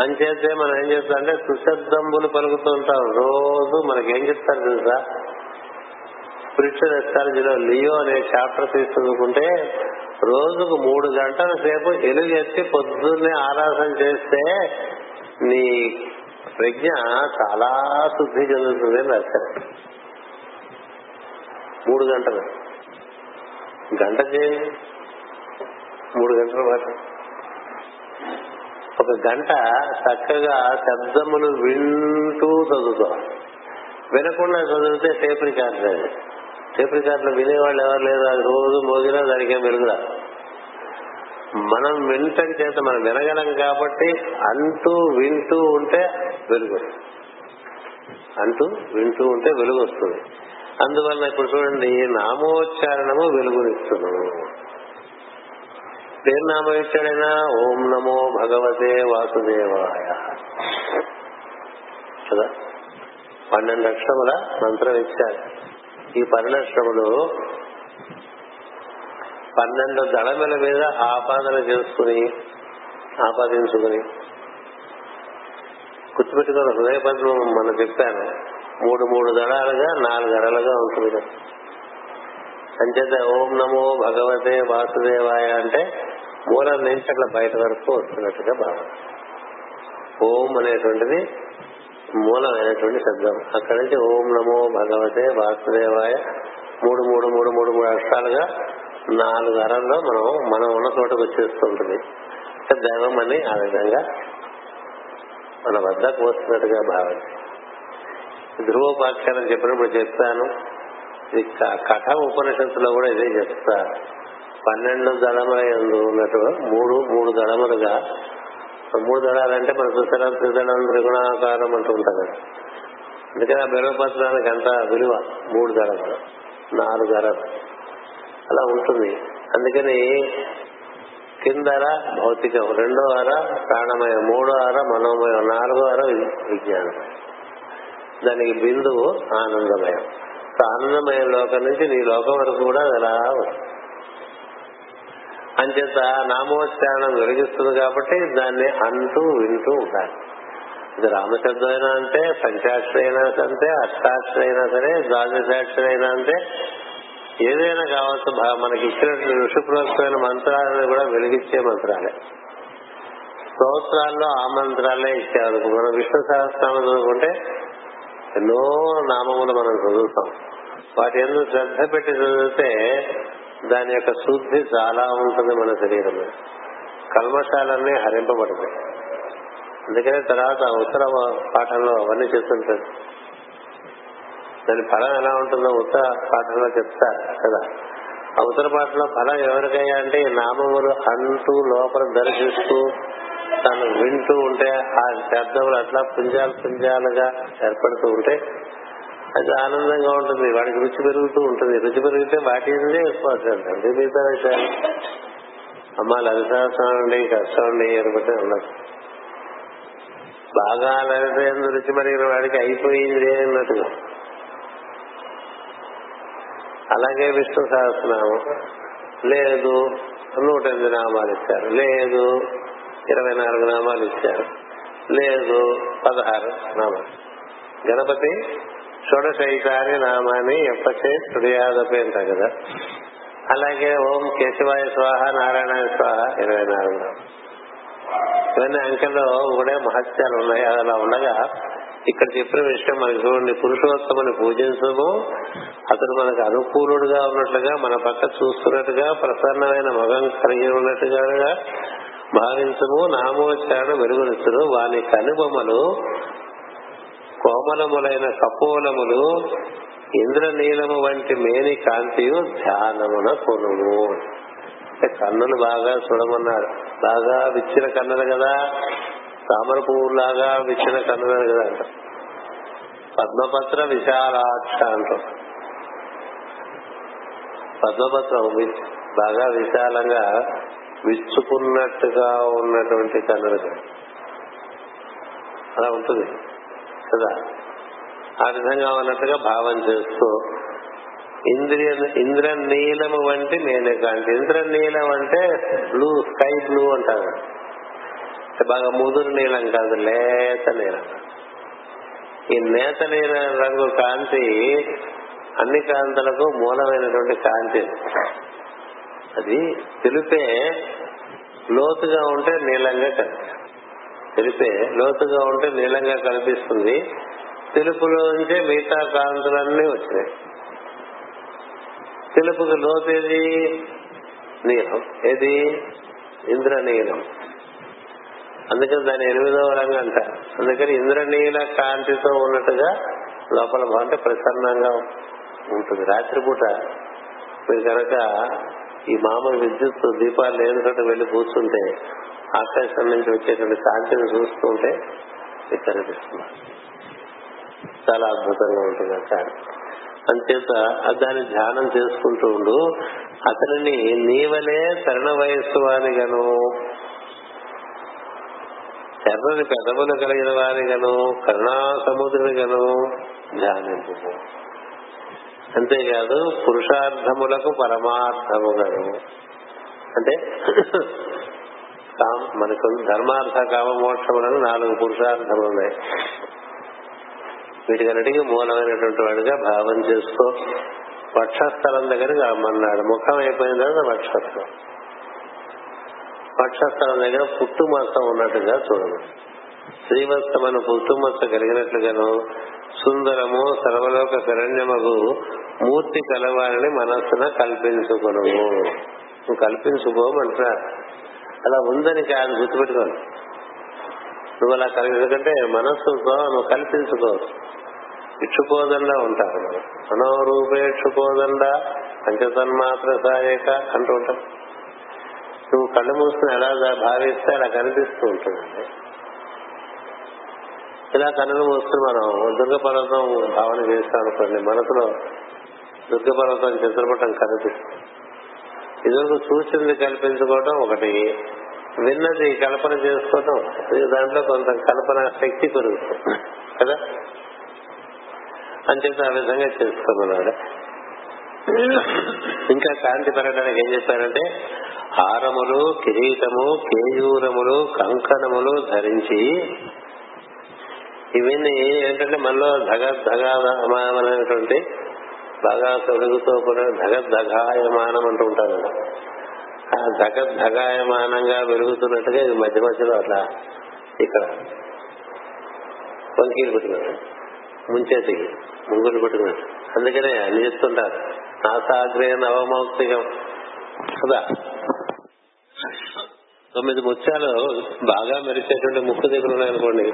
అంచేతే మనం ఏం చేస్తాం అంటే సుశబ్దంబులు పలుకుతూ ఉంటాం రోజు. మనకేం చెప్తారు తెలుసా, స్పిరిచువల్ ఎస్ట్రాలజీలో లియో అనే చాప్టర్ తీసుకుంటే రోజుకు 3 గంటల సేపు ఎలుగెత్తి పొద్దున్నే ఆరాధన చేస్తే నీ ప్రజ్ఞ చాలా శుద్ధి చెందుతుంది అని రాశారు. 3 గంటలు గంట చేయండి, 3 గంటల పాటు ఒక గంట చక్కగా శబ్దములు వింటూ చదువుకోవాలి. వినకుండా చదివితే టేప్ రికార్డు, టేప్ రికార్డులో వినేవాళ్ళు ఎవరు లేరు, అది రోజు మోగినా దానికే మెరుగురా. మనం వినటం చేత మనం వినగలం కాబట్టి అంటూ వింటూ ఉంటే వెలుగు వస్తుంది. అందువల్ల ఇప్పుడు చూడండి, నామోచ్చారణము వెలుగునిస్తున్నాము. పేరు నామం ఇచ్చాడైనా ఓం నమో భగవతే వాసుదేవాయ కదా 12 అక్షరముల మంత్రం ఇచ్చారు. ఈ 12 అక్షరములు 12 దళముల మీద ఆపాదన చేసుకుని ఆపాదించుకుని గుర్తుపెట్టుకున్న హృదయ పద్మం మనం చెప్పాను, 3 దళాలుగా 4 అరలుగా ఉంటుంది కదా. అంచేత ఓం నమో భగవతే వాసుదేవాయ అంటే మూలం నుంచి అట్లా బయట వరకు వస్తున్నట్టుగా భావం. ఓం అనేటువంటిది మూలమైనటువంటి శబ్దం. అక్కడి నుంచి ఓం నమో భగవతే వాసుదేవాయ మూడు మూడు మూడు మూడు మూడు అక్షరాలుగా 4 అరల్లో మనం ఉన్న చోటకు వచ్చేస్తూ ఉంటుంది. దైవం అని ఆ విధంగా మన వద్దకు వస్తున్నట్టుగా భావించి ధ్రువోపాఖ్యానం చెప్పినప్పుడు చెప్తాను. ఇది కథ ఉపనిషత్తులో కూడా ఇదే చెప్తా. 12 దళములందు ఉన్నట్టు 3 దళములుగా, 3 దళాలంటే మన సుసర త్రిదళం త్రిగుణాకారం అంటూ ఉంటాం కదా. అందుకని ఆ బిల్వపత్రానికి అంత విలువ. 3 దళములు 4 దళాలు అలా ఉంటుంది. అందుకని కింద అర భౌతికం, 2వ అర ప్రాణమయం, 3వ అర మనోమయం, 4వ అర విజ్ఞానం. దానికి బిందువు ఆనందమయం. ఆనందమయ లోకం నుంచి నీ లోకం వరకు కూడా అలా వస్తుంది. అంచేత నామోచ్చారణం వెలిగిస్తుంది కాబట్టి దాన్ని అంటూ వింటూ ఉంటారు. ఇది రామశబ్దం అయినా అంతే, పంచాక్షర అయినా అంతే, అష్టాక్షర అయినా సరే, ద్వాదశాక్షర అయినా అంతే, ఏదైనా కావచ్చు. మనకి ఇచ్చిన ఋషిపూర్వకమైన మంత్రాలను కూడా వెలిగించే మంత్రాలే. స్తోత్రాల్లో ఆ మంత్రాలే ఇచ్చారు. మనం విష్ణు సహస్రనామం చదువుకుంటే ఎన్నో నామములు మనం చదువుతాం. వాటి ఎందుకు శ్రద్ధ పెట్టి చదివితే దాని యొక్క శుద్ధి చాలా ఉంటుంది. మన శరీరంలో కల్మశాలన్నీ హరింపబడతాయి. అందుకనే తర్వాత ఉత్తర పాఠంలో అవన్నీ చేస్తుంటారు. దాని ఫలం ఎలా ఉంటుందో ఉత్తర పాఠంలో చెప్తారు కదా. ఆ ఉత్తర పాఠంలో ఫలం ఎవరికైనా అంటే ఈ నామములు అంటూ లోపల దర్శిస్తూ తను వింటూ ఉంటే ఆ శబ్దములు అట్లా పుంజాలు పుంజాలుగా ఏర్పడుతూ ఉంటే అది ఆనందంగా ఉంటుంది. వాడికి రుచి పెరుగుతూ ఉంటుంది. రుచి పెరిగితే వాటి అంటే మిగతా విషయాలు అమ్మ లవిశాస్త్రం అండి కష్టం అండి అనుకుంటే ఉండదు. బాగా లవిత రుచి పెరిగిన వాడికి అయిపోయింది అన్నట్టుగా. అలాగే విష్ణు సహస్రనామం లేదు 108 నామాలు ఇచ్చారు, లేదు 24 నామాలు ఇచ్చారు, లేదు 16 నామాలు. గణపతి షోడశైతాని నామాన్ని ఎప్పచే తుర్యాదపే అంటారు కదా. అలాగే ఓం కేశవాయ స్వాహ నారాయణాయ స్వాహ 24 నామాలు. ఇవన్నీ అంకెల్లో కూడా మహత్యాలు ఉన్నాయి. అలా ఉండగా ఇక్కడ చెప్పిన విషయం మనకి చూడండి. పురుషోత్తమని పూజించము, అతడు మనకు అనుకూలుడుగా ఉన్నట్లుగా, మన పక్క చూస్తున్నట్టుగా, ప్రసన్నమైన ముఖం కలిగి ఉన్నట్టుగా భావించము. నామోచ్చారణ వెలుగునిచ్చును. వాని కనుబొమ్మలు కోమలములైన కపోలములు ఇంద్రనీలము వంటి మేని కాంతియు ధ్యానమున కొనుము. కన్నులు బాగా చూడమన్నారు. బాగా విచ్చిన కన్నులు కదా, తామర పువ్వులాగా విచ్చిన కన్నులు కదా అంట. పద్మపత్ర విశాలాక్ష అంటాం. పద్మపత్రం బాగా విశాలంగా విచ్చుకున్నట్టుగా ఉన్నటువంటి కన్నులు అలా ఉంటుంది కదా. ఆ విధంగా ఉన్నట్టుగా భావం చేస్తూ ఇంద్రనీలము వంటి నేనే కాంతి. ఇంద్రనీలం అంటే బ్లూ, స్కై బ్లూ అంటారు. బాగా ముదురు నీలం కాదు, లేత నీలం. ఈ నేత నీలం రంగు కాంతి అన్ని కాంతులకు మూలమైనటువంటి కాంతి. అది తెలిపే లోతుగా ఉంటే నీలంగా కనిపిస్తుంది. తెలిపే లోతుగా ఉంటే నీలంగా కనిపిస్తుంది. తెలుపులో నుంచే మిగతా కాంతులన్నీ వచ్చినాయి. తెలుపుకు లోతు ఏది? నీలం. ఏది? ఇంద్రనీలం. అందుకని దాని 8వ రంగు అంట. అందుకని ఇంద్రనీల కాంతితో ఉన్నట్టుగా లోపల బాగుంటే ప్రసన్నంగా ఉంటుంది. రాత్రిపూట మీరు కనుక ఈ మామూలు విద్యుత్ దీపాలు లేని చోట వెళ్లి కూర్చుంటే ఆకాశం నుంచి వచ్చేటువంటి కాంతిని చూస్తూ ఉంటే మీకు కనిపిస్తుంది. చాలా అద్భుతంగా ఉంటుంది అక్కడ. అంచేత దాన్ని ధ్యానం చేసుకుంటూ ఉండు. అతనిని నీవలే తరుణ వయస్సు వానిగను, ఎర్రని పెదవులు కలిగిన వారిగను, కరుణా సముద్రునిగను ధ్యానింపు. అంతేకాదు పురుషార్థములకు పరమార్థముగను. అంటే మనకు ధర్మార్థ కామ మోక్షములను 4 పురుషార్థములు ఉన్నాయి. వీటికన్నిటికీ మూలమైనటువంటి వాడిగా భావం చేస్తూ వక్షస్థలం దగ్గరికి రమ్మన్నాడు. ముఖం అయిపోయిన తర్వాత వక్షస్థలం, వక్షస్థలం దగ్గర పుట్టుమసం ఉన్నట్టుగా చూడమని. శ్రీవత్సమను పుతుమత్స కలిగినట్లుగాను సుందరము సర్వలోక శరణ్యమగు మూర్తి కలవారిని మనస్సున కల్పించుకును. నువ్వు కల్పించుకోమంటున్నా, అలా ఉందని కాదు, గుర్తుపెట్టుకోను. నువ్వు అలా కలిగించకంటే మనస్సుతో నువ్వు కల్పించుకో. ఇచ్చుకోదండా ఉంటావు, మనోరూపేక్షుకోదండా పంచతన్మాత్ర సాయక అంటూ ఉంటాం. నువ్వు కళ్ళు మూసుకుని ఎలా భావిస్తే అలా కనిపిస్తూ ఉంటుందండి. ఇలా కన్నులు మూసుకుని మనం దుర్గ పర్వతం భావన చేస్తాం అనుకోండి, మనసులో దుర్గ పర్వతం చిత్రపటం కనిపిస్తుంది. ఇదివరకు చూసింది కల్పించుకోవటం ఒకటి, విన్నది కల్పన చేసుకోవటం, దాంట్లో కొంత కల్పన శక్తి పెరుగుతుంది కదా. అంచేత ఆ విధంగా చేసుకోమన్నాడు. ఇంకా కాంతి పెరగడానికి ఏం చెప్పారంటే హారములు, కిరీటము, కేయూరములు, కంకణములు ధరించి, ఇవన్నీ ఏంటంటే మనలో ధగద్ధగాయమానమైనటువంటి బాగా తొలుగుతో కూడా ధగద్ధగాయమానం అంటూ ఉంటారు. ఆ ధగద్ధగాయమానంగా వెలుగుతున్నట్టుగా ఇది మధ్య మధ్యలో అట్లా ఇక్కడ వంకీలు పెట్టుకున్నాడు, ముంచేతి ముంగులు పెట్టుకున్నాడు. అందుకనే అన్ని చెప్తుంటారు నాసాగ్రే నవమౌక్తికం కదా. 9 ముత్యాలు బాగా మెరిచేటువంటి ముక్కు దగ్గర ఉన్నాయనుకోండి,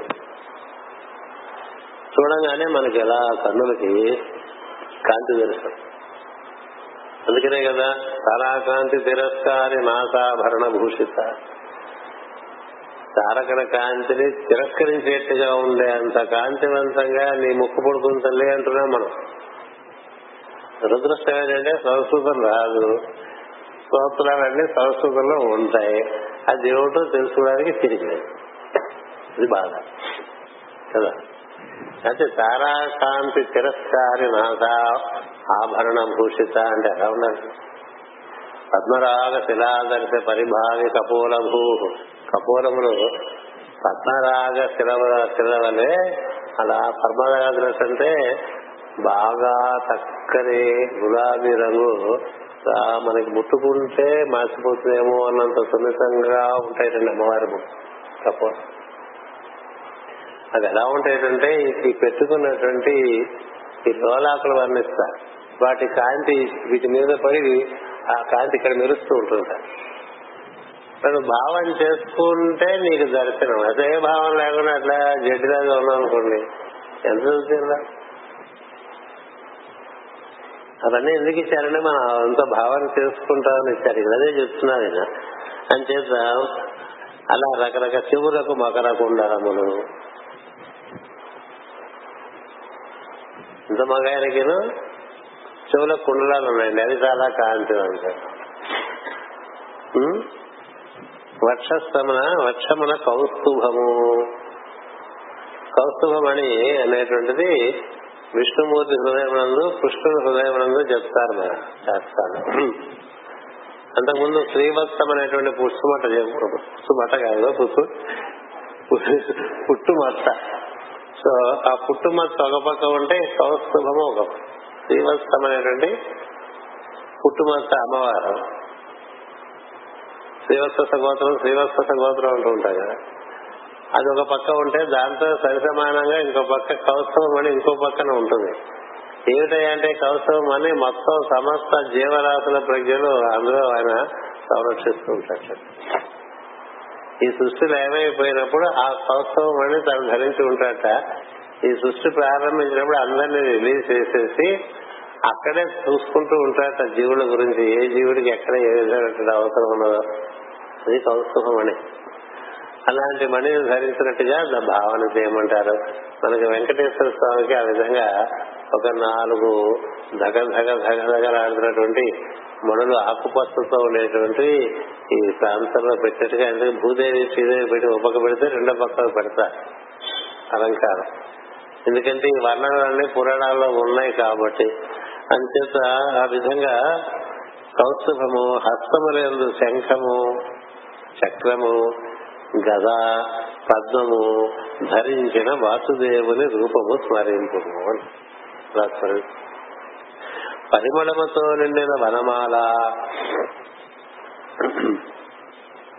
చూడంగానే మనకి ఎలా కన్నులకి కాంతి తెలుస్తుంది. అందుకనే కదా తారాకాంతి తిరస్కారి నాసాభరణ భూషిత, తారకల కాంతిని తిరస్కరించేట్టుగా ఉండే అంత కాంతివంతంగా నీ ముక్కు పొడుకుని తల్లి అంటున్నాం మనం. దురదృష్టం ఏంటంటే సంస్కృతం రాదు, స్తోత్రాలన్నీ సంస్కృతంలో ఉంటాయి, అది ఏమిటో తెలుసుకోవడానికి తిరిగిలేదు, ఇది బాధ కదా. అయితే తారాకాంతి తిరస్కారి నాద ఆభరణ భూషిత అంటే ఎలా ఉండాలి? పద్మరాగ శిలాదర్శ పరిభావి కపోలభూ, కపోలములు పద్మరాగ శిలవలే అలా పద్మరాగదర్శ అంటే బాగా చక్కని గులాబీ రంగు మనకి ముట్టుకుంటే మార్చిపోతుందేమో అన్నంత సున్నితంగా ఉంటాయి అమ్మవారి కపోల. అది ఎలా ఉంటాయంటే ఈ పెట్టుకున్నటువంటి ఈ లోలాకులు వర్ణిస్తారు, వాటి కాంతి వీటి మీద పడి ఆ కాంతి ఇక్కడ మెరుస్తూ ఉంటుంటారు. నువ్వు భావం చేసుకుంటే నీకు దర్శనం. అదే భావం లేకుండా అట్లా జడ్డిలాగా ఉన్నాం అనుకోండి, ఎంత చూసిందా? అవన్నీ ఎందుకు ఇచ్చారంటే మనం అంత భావన చేసుకుంటామని ఇచ్చారు ఇక్కడ, అదే చెప్తున్నారు ఆయన. అంచేత అలా రకరకాల చెవులకు మకరకుండలములు, ఇంత మగాయనకి చెవుల కుండలాలు ఉన్నాయండి, అది చాలా కాంతివంతం. వక్షమున కౌస్తుభము, కౌస్తుభమణి అనేటువంటిది విష్ణుమూర్తి హృదయమునందు, కృష్ణుని హృదయమునందు చెప్తారు మన చేస్తాను. అంతకుముందు శ్రీవత్సం అనేటువంటి పుట్టుమచ్చ. సో ఆ పుట్టుమచ్చ ఒక పక్క ఉంటే కౌస్తుభము ఒక పక్క, శ్రీవత్సం అనేటువంటి పుట్టుమచ్చ అమ్మవారు. శ్రీవత్స గోత్రం, శ్రీవత్స గోత్రం అంటూ ఉంటాయి కదా, అది ఒక పక్క ఉంటే దాంతో సరి సమానంగా ఇంకో పక్క కౌస్తవం అని ఇంకో పక్కన ఉంటుంది. ఏమిటంటే కౌస్తవం అని మొత్తం సమస్త జీవరాశుల ప్రజలు అందులో ఆయన సంరక్షిస్తూ ఉంటాడు. ఈ సృష్టి లయమైపోయినప్పుడు ఆ కౌస్తవం అని తను ధరించి ఉంటాడట. ఈ సృష్టి ప్రారంభించినప్పుడు అందరినీ రిలీజ్ చేసేసి అక్కడే చూసుకుంటూ ఉంటాడట జీవుల గురించి, ఏ జీవుడికి ఎక్కడ ఏ విధంగా అవసరం ఉన్నదో, అది కౌస్తవం అని. అలాంటి మణిని ధరించినట్టుగా భావన చేయమంటారు. మనకి వెంకటేశ్వర స్వామికి ఆ విధంగా ఒక 4 దగ్గరలాడుతున్నటువంటి మణులు ఆకుపచ్చతో ఉండేటువంటి ఈ ప్రాంతంలో పెట్టినట్టుగా, ఎందుకంటే భూదేవి శ్రీదేవి పెట్టి ఒక పక్క పెడితే రెండో పక్క పెడతారు అలంకారం. ఎందుకంటే ఈ వర్ణనలన్నీ పురాణాల్లో ఉన్నాయి కాబట్టి. అంచేత ఆ విధంగా కౌస్తుభము, హస్తములందు శంఖము, చక్రము, గద, పద్మము ధరించిన వాసుదేవుని రూపము స్మరింపు. పరిమళముతో నిండిన వనమాల,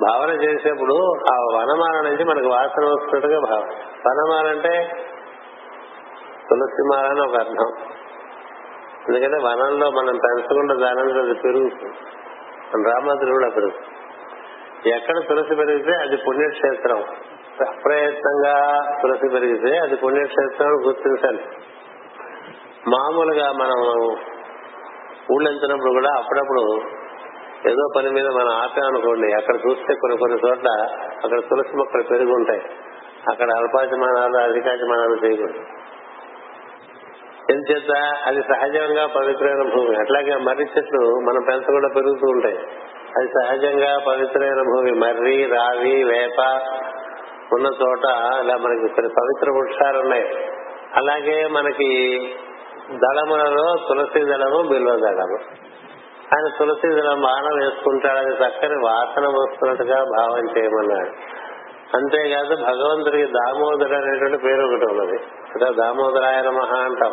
భావన చేసేప్పుడు ఆ వనమాల నుంచి మనకు వాసన వస్తున్నట్టుగా భావన. వనమాల అంటే తులసిమాల అని ఒక అర్థం. ఎందుకంటే వనంలో మనం పెంచకుండా దానంలో అది పెరుగుతుంది, మన రామదాసు కూడా పెరుగుతుంది. ఎక్కడ తులసి పెరిగితే అది పుణ్యక్షేత్రం. అప్రయత్నంగా తులసి పెరిగితే అది పుణ్యక్షేత్రం గుర్తించాలి. మామూలుగా మనం ఊళ్ళెంచినప్పుడు కూడా అప్పుడప్పుడు ఏదో పని మీద మనం ఆపామనుకోండి, అక్కడ చూస్తే కొన్ని చోట్ల అక్కడ తులసి మొక్కలు పెరిగి ఉంటాయి. అక్కడ అల్పాచమానాలు అధికాచమానాలు చేయకూడదు. ఎంచేత అది సహజంగా పవిత్రమైన భూమి. అట్లాగే మర్రి చెట్లు మనం పెంచకుండా పెరుగుతూ ఉంటాయి. అది సహజంగా పవిత్రమైన భూమి. మర్రి, రావి, వేప ఉన్న చోట ఇలా మనకి కొన్ని పవిత్ర వృక్షాలు ఉన్నాయి. అలాగే మనకి దళములలో తులసి దళము, బిల్వ దళము. ఆయన తులసి దళం బాణం వేసుకుంటాడని చక్కని వాసన వస్తున్నట్టుగా భావం చేయమన్నాడు. అంతేకాదు భగవంతుడికి దామోదరు అనేటువంటి పేరు ఒకటి ఉన్నది. అంటే దామోదరాయ నమః అంటాం.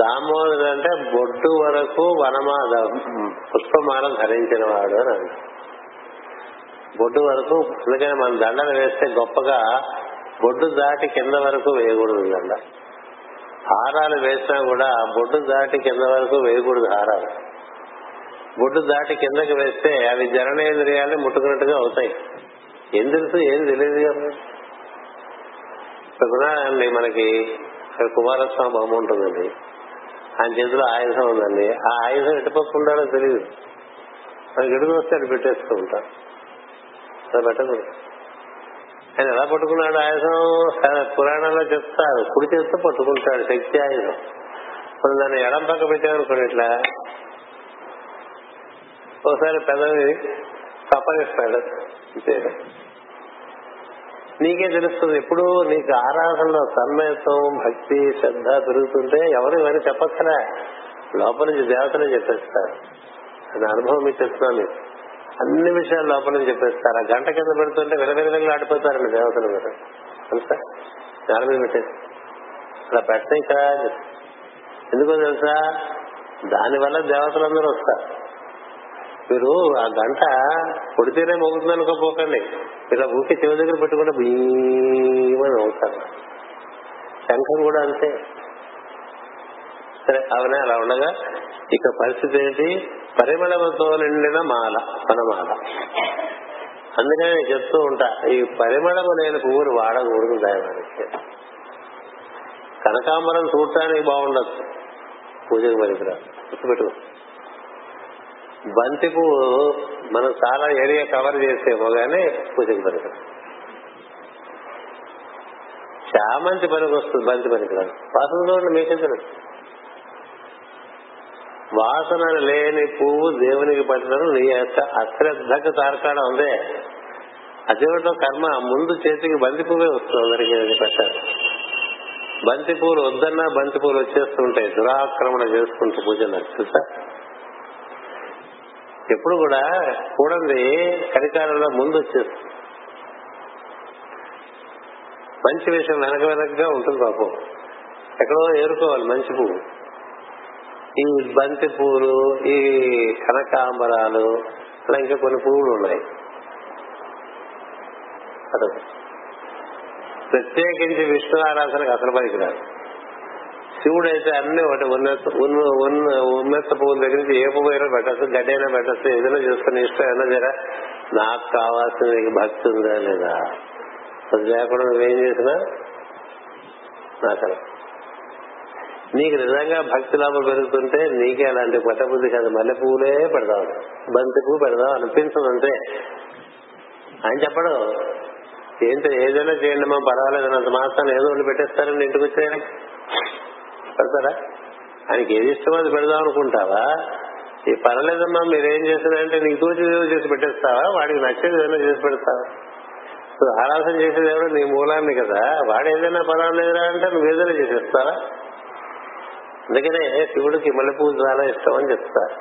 దామోదరు అంటే బొడ్డు వరకు వనమాల పుష్పమాల ధరించిన వాడు అని అంట, బొడ్డు వరకు. అందుకని మనం దండలు వేస్తే గొప్పగా బొడ్డు దాటి కింద వరకు వేయకూడదు దండ. హారాలు వేసినా కూడా బొడ్డు దాటి కింద వరకు వేయకూడదు హారాలు. బొడ్డు దాటి కిందకి వేస్తే అవి జననేంద్రియాలని ముట్టుకున్నట్టుగా అవుతాయి. ఏం తెలుసు, ఏం తెలియదు కదా. అండి మనకి ఇక్కడ కుమారస్వామి బొమ్మ ఉంటుందండి, ఆయన చేతిలో ఆయుధం ఉందండి. ఆ ఆయుధం ఎటుపక్కుండానో తెలియదు, మనకి ఎడుగు వస్తే అది పెట్టేస్తూ ఉంటాం. అలా పెట్టకూడదు. ఆయన ఎలా పట్టుకున్నాడు ఆయుధం? పురాణాల్లో చెప్తారు, కుడి చేస్తే పట్టుకుంటాడు శక్తి ఆయుధం. మనం దాన్ని ఎడం పక్క పెట్టామనుకోండి, ఇట్లా ఒకసారి పెదవి తప్పనిస్తాడు. నీకే తెలుస్తుంది. ఇప్పుడు నీకు ఆరాధనలో సన్మయత్వం, భక్తి, శ్రద్ధ పెరుగుతుంటే ఎవరు ఇవన్నీ చెప్పక్కరా, లోపల నుంచి దేవతనే చెప్పేస్తారు. అది అనుభవం మీకు చెప్తున్నాను. అన్ని విషయాలు లోపల నుంచి చెప్పేస్తారు. ఆ గంట కింద పెడుతుంటే వెలవెలవెలు ఆడిపోతారండి దేవతలు మీరు. తెలుసా, నాలుగు పెట్టేసి అలా పెట్టాయి కదా. ఎందుకో తెలుసా, దానివల్ల దేవతలందరూ వస్తారు. మీరు ఆ గంట కొడితేనే మోగుతుంది అనుకోపోకండి. ఇలా ఊరికే చెవి దగ్గర పెట్టుకుంటే భీమని అవుతారు. శంఖం కూడా అంతే. సరే, అవనే అలా ఉండగా ఇక పరిస్థితి ఏంటి? పరిమళంతో నిండిన మాల, పనమాల. అందుకనే నేను చెప్తూ ఉంటా, ఈ పరిమళము లేని పువ్వులు వాడకూడదు. దైవానికి కనకాంబరం చూడటానికి బాగుండదు, పూజకు పనికిరాదు. గుర్తుపెట్టుకో. బంతి పువ్వు మనం చాలా ఏరియా కవర్ చేసేమో గానీ పూజకి పనికిరాదు. చామంతి పనికి వస్తుంది, బంతి పనికిరాదు. వాసనతో మీకే తెలుసు. వాసన లేని పువ్వు దేవునికి పట్టడం నీ యొక్క అశ్రద్ధకు తార్కాణం ఉందే. అదేవిటో కర్మ. ముందు చేతికి బంతి పువ్వే వస్తుంది అందరికీ పెట్టారు. బంతి పువ్వులు వద్దన్నా బంతి పువ్వులు వచ్చేస్తుంటాయి, దురాక్రమణ చేసుకుంటూ పూజలు. తెలుసా, ఎప్పుడు కూడా కూడంది కరికాలంలో ముందు వచ్చేస్తుంది. మంచి విషయం వెనక వెనకగా ఉంటుంది పాపం. ఎక్కడో ఏరుకోవాలి మంచి పువ్వు. ఈ బంతి పువ్వులు, ఈ కనకాంబరాలు, అలా ఇంకా కొన్ని పువ్వులు ఉన్నాయి. ప్రత్యేకించి విష్ణు ఆరాధనకు అసలు పనికిరాదు. శివుడు అయితే అన్ని ఒకటి ఉన్నత పువ్వుల దగ్గర నుంచి ఏ పువ్వు అయినా పెట్టచ్చు, గడ్డి అయినా పెట్టచ్చు, ఏదైనా చేసుకుని ఇష్టం అయినా జరా. నాకు కావాల్సింది భక్తి ఉందా లేదా, అది లేకుండా నువ్వేం చేసినా నాకు. నీకు నిజంగా భక్తి లాభం పెరుగుతుంటే నీకే అలాంటి పట్టబుద్ధి కాదు. మల్లె పువ్వులే పెడదాం, బంతి పువ్వు పెడదాం అనిపించదు అంతే. ఆయన చెప్పడు ఏంటో ఏదైనా చేయండి మా పర్వాలేదు అన్నంత మాత్రాన్ని ఏదో ఉండి పెట్టేస్తారని ఇంటికి వచ్చేయడానికి పెడతారా? ఆయనకి ఏది ఇష్టమో అది పెడదాం అనుకుంటావా? ఈ పర్వాలేదమ్మా మీరేం చేసినా అంటే నీకు తోచింది ఏదో చేసి పెట్టేస్తావా, వాడికి నచ్చేది ఏదైనా చేసి పెడతావా? ఆరాధన చేసేది ఎవడో నీ మూలాన్ని కదా, వాడు ఏదైనా పర్వాలేదురా అంటే నువ్వు ఏదైనా చేసేస్తావా? అందుకనే శివుడికి మల్లెపూలు చాలా ఇష్టం అని చెప్తారు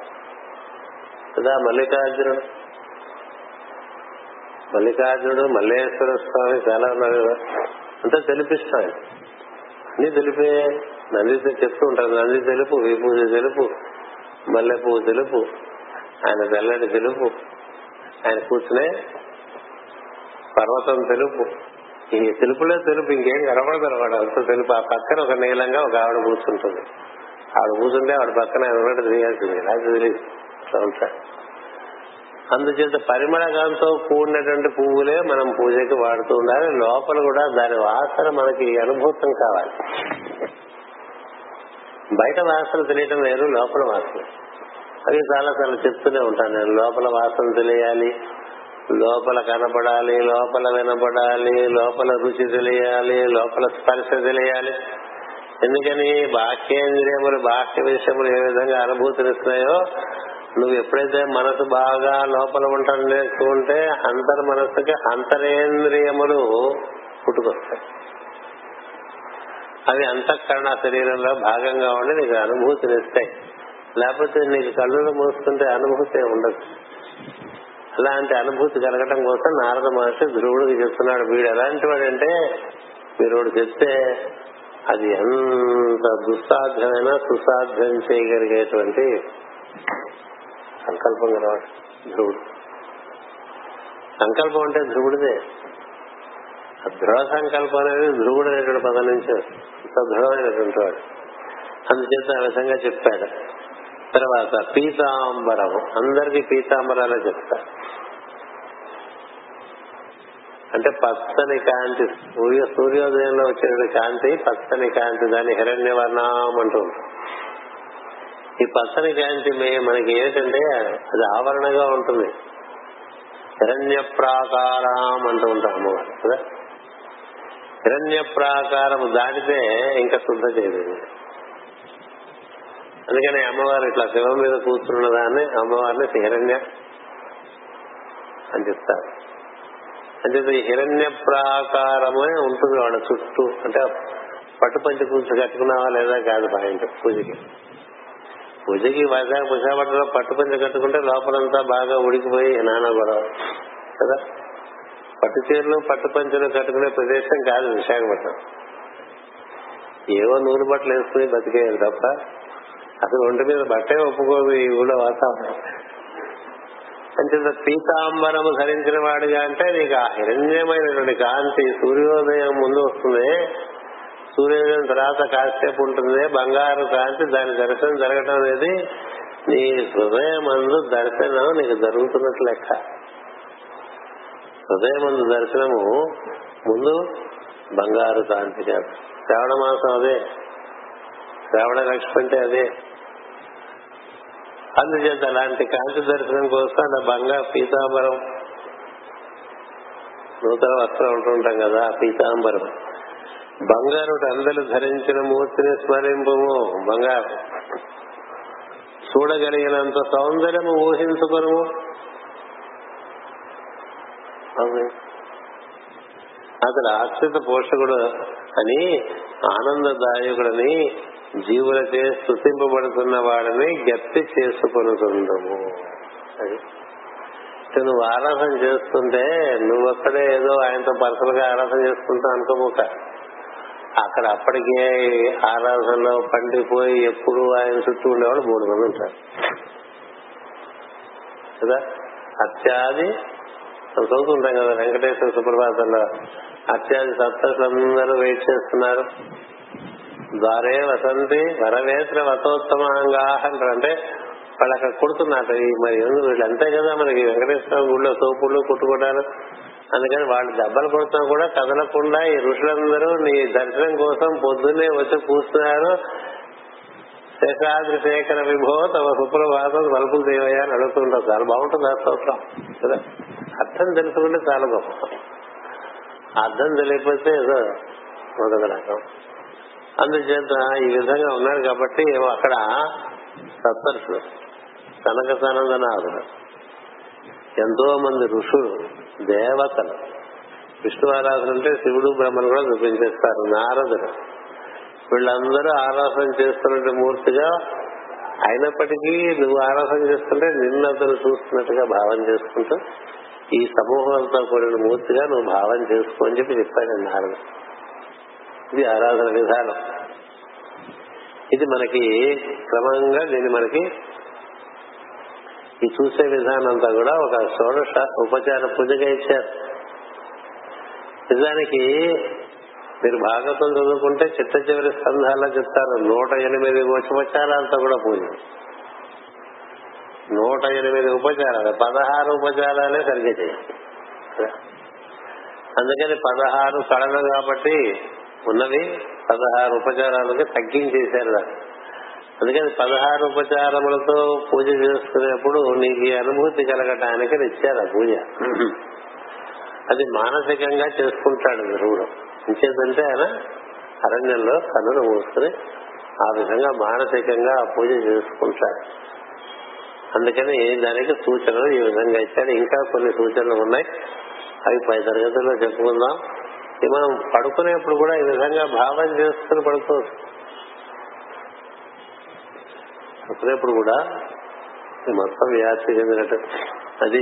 కదా. మల్లికార్జునుడు, మల్లేశ్వర స్వామి చాలా ఉన్నారు కదా. అంతా తెలిపిస్తాం, అన్ని తెలిపే. నంది చెప్తూ ఉంటారు, నంది తెలుపు, విపూజ తెలుపు, మల్లెపూ తెలుపు, ఆయన తెల్లటి తెలుపు, ఆయన కూర్చునే పర్వతం తెలుపు, ఈ తెలుపులో తెలుపు, ఇంకేం కనపడదు అనమాట, అంత తెలుపు. ఆ పక్కన ఒక నీలంగా ఒక ఆవిడ కూర్చుంటుంది, ఆవిడ కూర్చుంటే ఆవిడ పక్కన ఎవరు తెలియాల్సింది, ఇలా తెలియదు ఉంటాయి. అందుచేత పరిమళంతో కూడినటువంటి పువ్వులే మనం పూజకి వాడుతూ ఉండాలి. లోపల కూడా దాని వాసన మనకి అనుభూతం కావాలి. బయట వాసన తెలియటం వేరు, లోపల వాసన. అది చాలాసార్లు చెప్తూనే ఉంటాను నేను, లోపల వాసన తెలియాలి, లోపల కనపడాలి, లోపల వినపడాలి, లోపల రుచి తెలియాలి, లోపల స్పర్శ తెలియాలి. ఎందుకని బాహ్యేంద్రియములు బాహ్య విషయములు ఏ విధంగా అనుభూతినిస్తున్నాయో, నువ్వు ఎప్పుడైతే మనసు బాగా లోపల ఉంటే అంతర్ మనస్సుకి అంతరేంద్రియములు పుట్టుకొస్తాయి. అవి అంతఃకరణ శరీరంలో భాగంగా ఉండి నీకు అనుభూతినిస్తాయి. లేకపోతే నీకు కళ్ళు మూసుకుంటే అనుభూతి ఉండదు. అలాంటి అనుభూతి కలగటం కోసం నారద మహర్షి ధ్రువుడికి చెప్తున్నాడు. వీడు ఎలాంటి వాడంటే, మీరు చెప్తే అది ఎంత దుస్సాధ్యమైనా సుసాధ్యం చేయగలిగేటువంటి సంకల్పం కలవాడు ధ్రువుడు. సంకల్పం అంటే ధ్రువుడిదే. దృఢ సంకల్పం అనేది ధ్రువుడు అనేటువంటి పదం నుంచి దృఢమైనటువంటి వాడు. అందుచేత ఆ విధంగా చెప్పాడు. తర్వాత పీతాంబరము, అందరికీ పీతాంబరాలే చెప్తారు. అంటే పచ్చని కాంతి, సూర్యోదయంలో వచ్చిన కాంతి పచ్చని కాంతి, దాన్ని హిరణ్యవర్ణం అంటూ ఉంటాం. ఈ పచ్చని కాంతి మనకి ఏంటంటే అది ఆవరణగా ఉంటుంది. హిరణ్య ప్రాకారం అంటూ ఉంటాం అమ్మవారు కదా, హిరణ్య ప్రాకారం దాటితే ఇంకా శుద్ధ చేయదు. అందుకని అమ్మవారు ఇట్లా శివం మీద కూర్చున్న దాన్ని అమ్మవారిని హిరణ్య అని చెప్తారు. అంటే హిరణ్య ప్రాకారమే ఉంటుంది వాళ్ళ చుట్టూ. అంటే పట్టు పంచి పూజ కట్టుకున్నావా లేదా కాదు పాయింట్. పూజకి వైజాగ్ విశాఖపట్నంలో పట్టు పంచి కట్టుకుంటే లోపలంతా బాగా ఉడికిపోయి నానా గొడవ కదా. పట్టు చీరలు పట్టు పంచలు కట్టుకునే ప్రదేశం కాదు విశాఖపట్నం. ఏవో నూలు బట్టలు వేసుకుని బతికేది తప్ప అసలు ఒంటి మీద బట్టే ఒప్పుకోదు ఈ ఊళ్ళో వాతావరణం. అంటే పీతాంబరము ధరించిన వాడిగా అంటే నీకు ఆ హిరణ్యమైనటువంటి కాంతి సూర్యోదయం ముందు వస్తుంది, సూర్యోదయం తర్వాత కాసేపు ఉంటుంది బంగారు కాంతి. దాని దర్శనం జరగటం అనేది నీ హృదయం అందు దర్శనం నీకు జరుగుతున్నట్టు లెక్క. హృదయం అందు దర్శనము ముందు బంగారు కాంతి కాదు. శ్రావణ మాసం అదే, శ్రావణ లక్ష్మి అంటే అదే. అందుచేత అలాంటి కాంతి దర్శనం కోసం అలా బంగారు పీతాంబరం, నూతన వస్త్రం ఉంటుంటాం కదా పీతాంబరం, బంగారు అందరూ ధరించిన మూర్తిని స్మరింపము, బంగారు చూడగలిగినంత సౌందర్యము ఊహించుకును. అతడు అత్యుత పోషకుడు అని ఆనందదాయకుడని జీవులచే స్తుతింపబడుతున్న వాడిని గట్టి చేసుకొనుతుండము. అది నువ్వు ఆరాధన చేస్తుంటే నువ్వొక్కడే ఏదో ఆయనతో పర్సనల్ గా ఆరాధన చేసుకుంటా అనుకోముక, అక్కడ అప్పటికే ఆరాధనలో పండిపోయి ఎప్పుడు ఆయన చుట్టూ ఉండేవాళ్ళు 3 మంది ఉంటారు కదా. అత్యాది చదువుతుంటాం కదా వెంకటేశ్వర సుప్రభాతంలో, అత్యాది సప్తర్షులందరూ వెయిట్ చేస్తున్నారు. ద్వారే వసంతి వరవేత్ర వతోత్తమాంగాహంట. అంటే వాళ్ళు అక్కడ కొడుతున్నారు. మరి వీళ్ళు అంతే కదా, మనకి వెంకటేశ్వర గుళ్ళో సోపుళ్ళు కొట్టుకుంటారు. అందుకని వాళ్ళు దెబ్బలు కొడుతున్నా కూడా కదలకుండా ఈ ఋషులందరూ నీ దర్శనం కోసం పొద్దున్నే వచ్చి కూర్చున్నారు. శేషాద్రి శేఖర విభో తమ సుప్రభాతం తలుపులు దేవయ్యా అని అడుగుతుంటారు. చాలా బాగుంటుంది ఆ స్తోత్రం కదా. అర్థం తెలుసుకుంటే చాలా గొప్ప, అర్థం తెలియకపోతే ఏదో మొదటి రకం. అందుచేత ఈ విధంగా ఉన్నారు కాబట్టి అక్కడ సప్తర్షులు, సనక సనందనాథులు, ఎంతో మంది ఋషులు, దేవతలు, విష్ణు ఆరాధన అంటే శివుడు బ్రహ్మను కూడా చూపించేస్తారు, నారదుడు, వీళ్ళందరూ ఆరాధన చేస్తున్న మూర్తిగా. అయినప్పటికీ నువ్వు ఆరాధన చేస్తుంటే నిన్ను అతను చూస్తున్నట్టుగా భావం చేసుకుంటూ ఈ సమూహంతో కూడిన మూర్తిగా నువ్వు భావం చేసుకో అని చెప్పి చెప్పాడు నారదుడు. ఇది ఆరాధన విధానం. ఇది మనకి క్రమంగా దీన్ని మనకి ఈ చూసే విధానం అంతా కూడా ఒక షోడశ ఉపచార పూజగా ఇచ్చారు. నిజానికి మీరు భాగవతం చదువుకుంటే చిట్ట చివరి స్కంధాల్లో చెప్తారు 108 ఉపచారాలతో కూడా పూజ. 108 ఉపచారాలు, 16 ఉపచారాలే సరిగ్గా చేయాలి. అందుకని 16 కళలు కాబట్టి ఉన్నవి 16 ఉపచారాలకి తగ్గించేశారు. అందుకని 16 ఉపచారములతో పూజ చేసుకునేప్పుడు నీకు ఈ అనుభూతి కలగటానికి ఇచ్చారు ఆ పూజ. అది మానసికంగా చేసుకుంటాడు ధ్రువుడు. ఇంకేదంటే ఆయన అరణ్యంలో కన్నులు మూసుకుని ఆ విధంగా మానసికంగా ఆ పూజ చేసుకుంటాడు. అందుకని దానికి సూచనలు ఈ విధంగా ఇచ్చాడు. ఇంకా కొన్ని సూచనలు ఉన్నాయి, అవి పై తరగతుల్లో చెప్పుకుందాం. మనం పడుకునేప్పుడు కూడా ఈ విధంగా భావం చేసుకుని పడుకోవచ్చు. పడుకునేప్పుడు కూడా మొత్తం వ్యాప్తి చెందినట్టు అది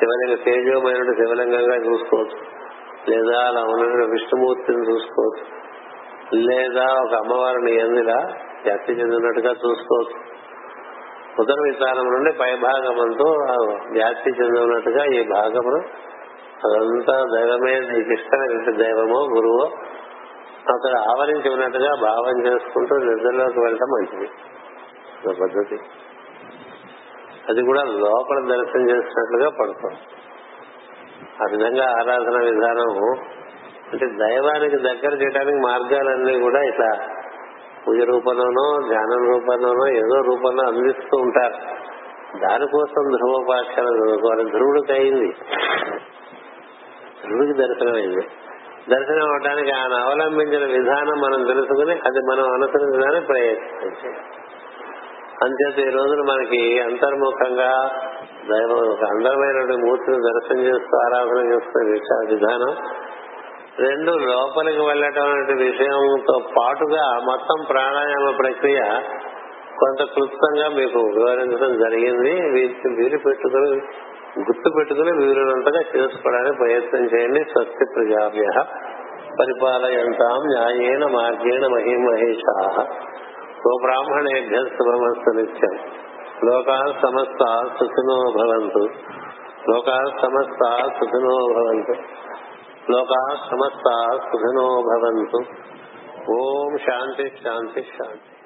శివలింగ తేజోమైన శివలింగంగా చూసుకోవచ్చు, లేదా అలా ఉన్న విష్ణుమూర్తిని చూసుకోవచ్చు, లేదా ఒక అమ్మవారిని ఎందులా వ్యాప్తి చెందినట్టుగా చూసుకోవచ్చు. ఉదర విధానం నుండి పై భాగంతో వ్యాప్తి చెందినట్టుగా ఈ భాగమును అదంతా దైవమే, నీకు ఇష్టమైన దైవమో గురువో అక్కడ ఆవరించి ఉన్నట్టుగా భావం చేసుకుంటూ నిద్రలోకి వెళ్ళటం మంచిది పద్ధతి. అది కూడా లోపల దర్శనం చేసినట్లుగా పడుతాం. ఆ విధంగా ఆరాధన విధానం అంటే దైవానికి దగ్గర చేయడానికి మార్గాలన్నీ కూడా ఇట్లా పూజ రూపంలోనో ధ్యానం రూపంలోనో ఏదో రూపంలో అందిస్తూ ఉంటారు. దానికోసం ధ్రువోపాఖ్యాన చదువుకోవాలి. ధ్రువుడికి అయింది, ధ్రువుడికి దర్శనమైంది. దర్శనం అవడానికి ఆయన అవలంబించిన విధానం మనం తెలుసుకుని అది మనం అనుసరించడానికి ప్రయత్నించాం. అంతేత ఈ రోజున మనకి అంతర్ముఖంగా దైవం ఒక అందమైన మూర్తిని దర్శనం చేస్తూ ఆరాధన చేస్తున్న విధానం, రెండు లోపలికి వెళ్ళటం అనే విషయంతో పాటుగా మొత్తం ప్రాణాయామ ప్రక్రియ కొంత క్లుప్తంగా మీకు వివరించడం జరిగింది. వీటిని వీలు పెట్టుకుని గుర్తు పెట్టుకుని వీలునంతగా చేసుకోవడానికి ప్రయత్నం చేయండి. స్వస్తి ప్రజాభ్యః పరిపాలయంతాం న్యాయేన మార్గేణ మహీం మహేషాః గోబ్రాహ్మణేభ్యః శుభమస్తు నిత్యం. లోకాః సమస్తాః సుఖినో భవంతు. లోకాః సమస్తాః సుఖినో భవంతు. లోకాః సమస్తాః సుఖినో భవంతు. ఓం శాంతి శాంతి శాంతి.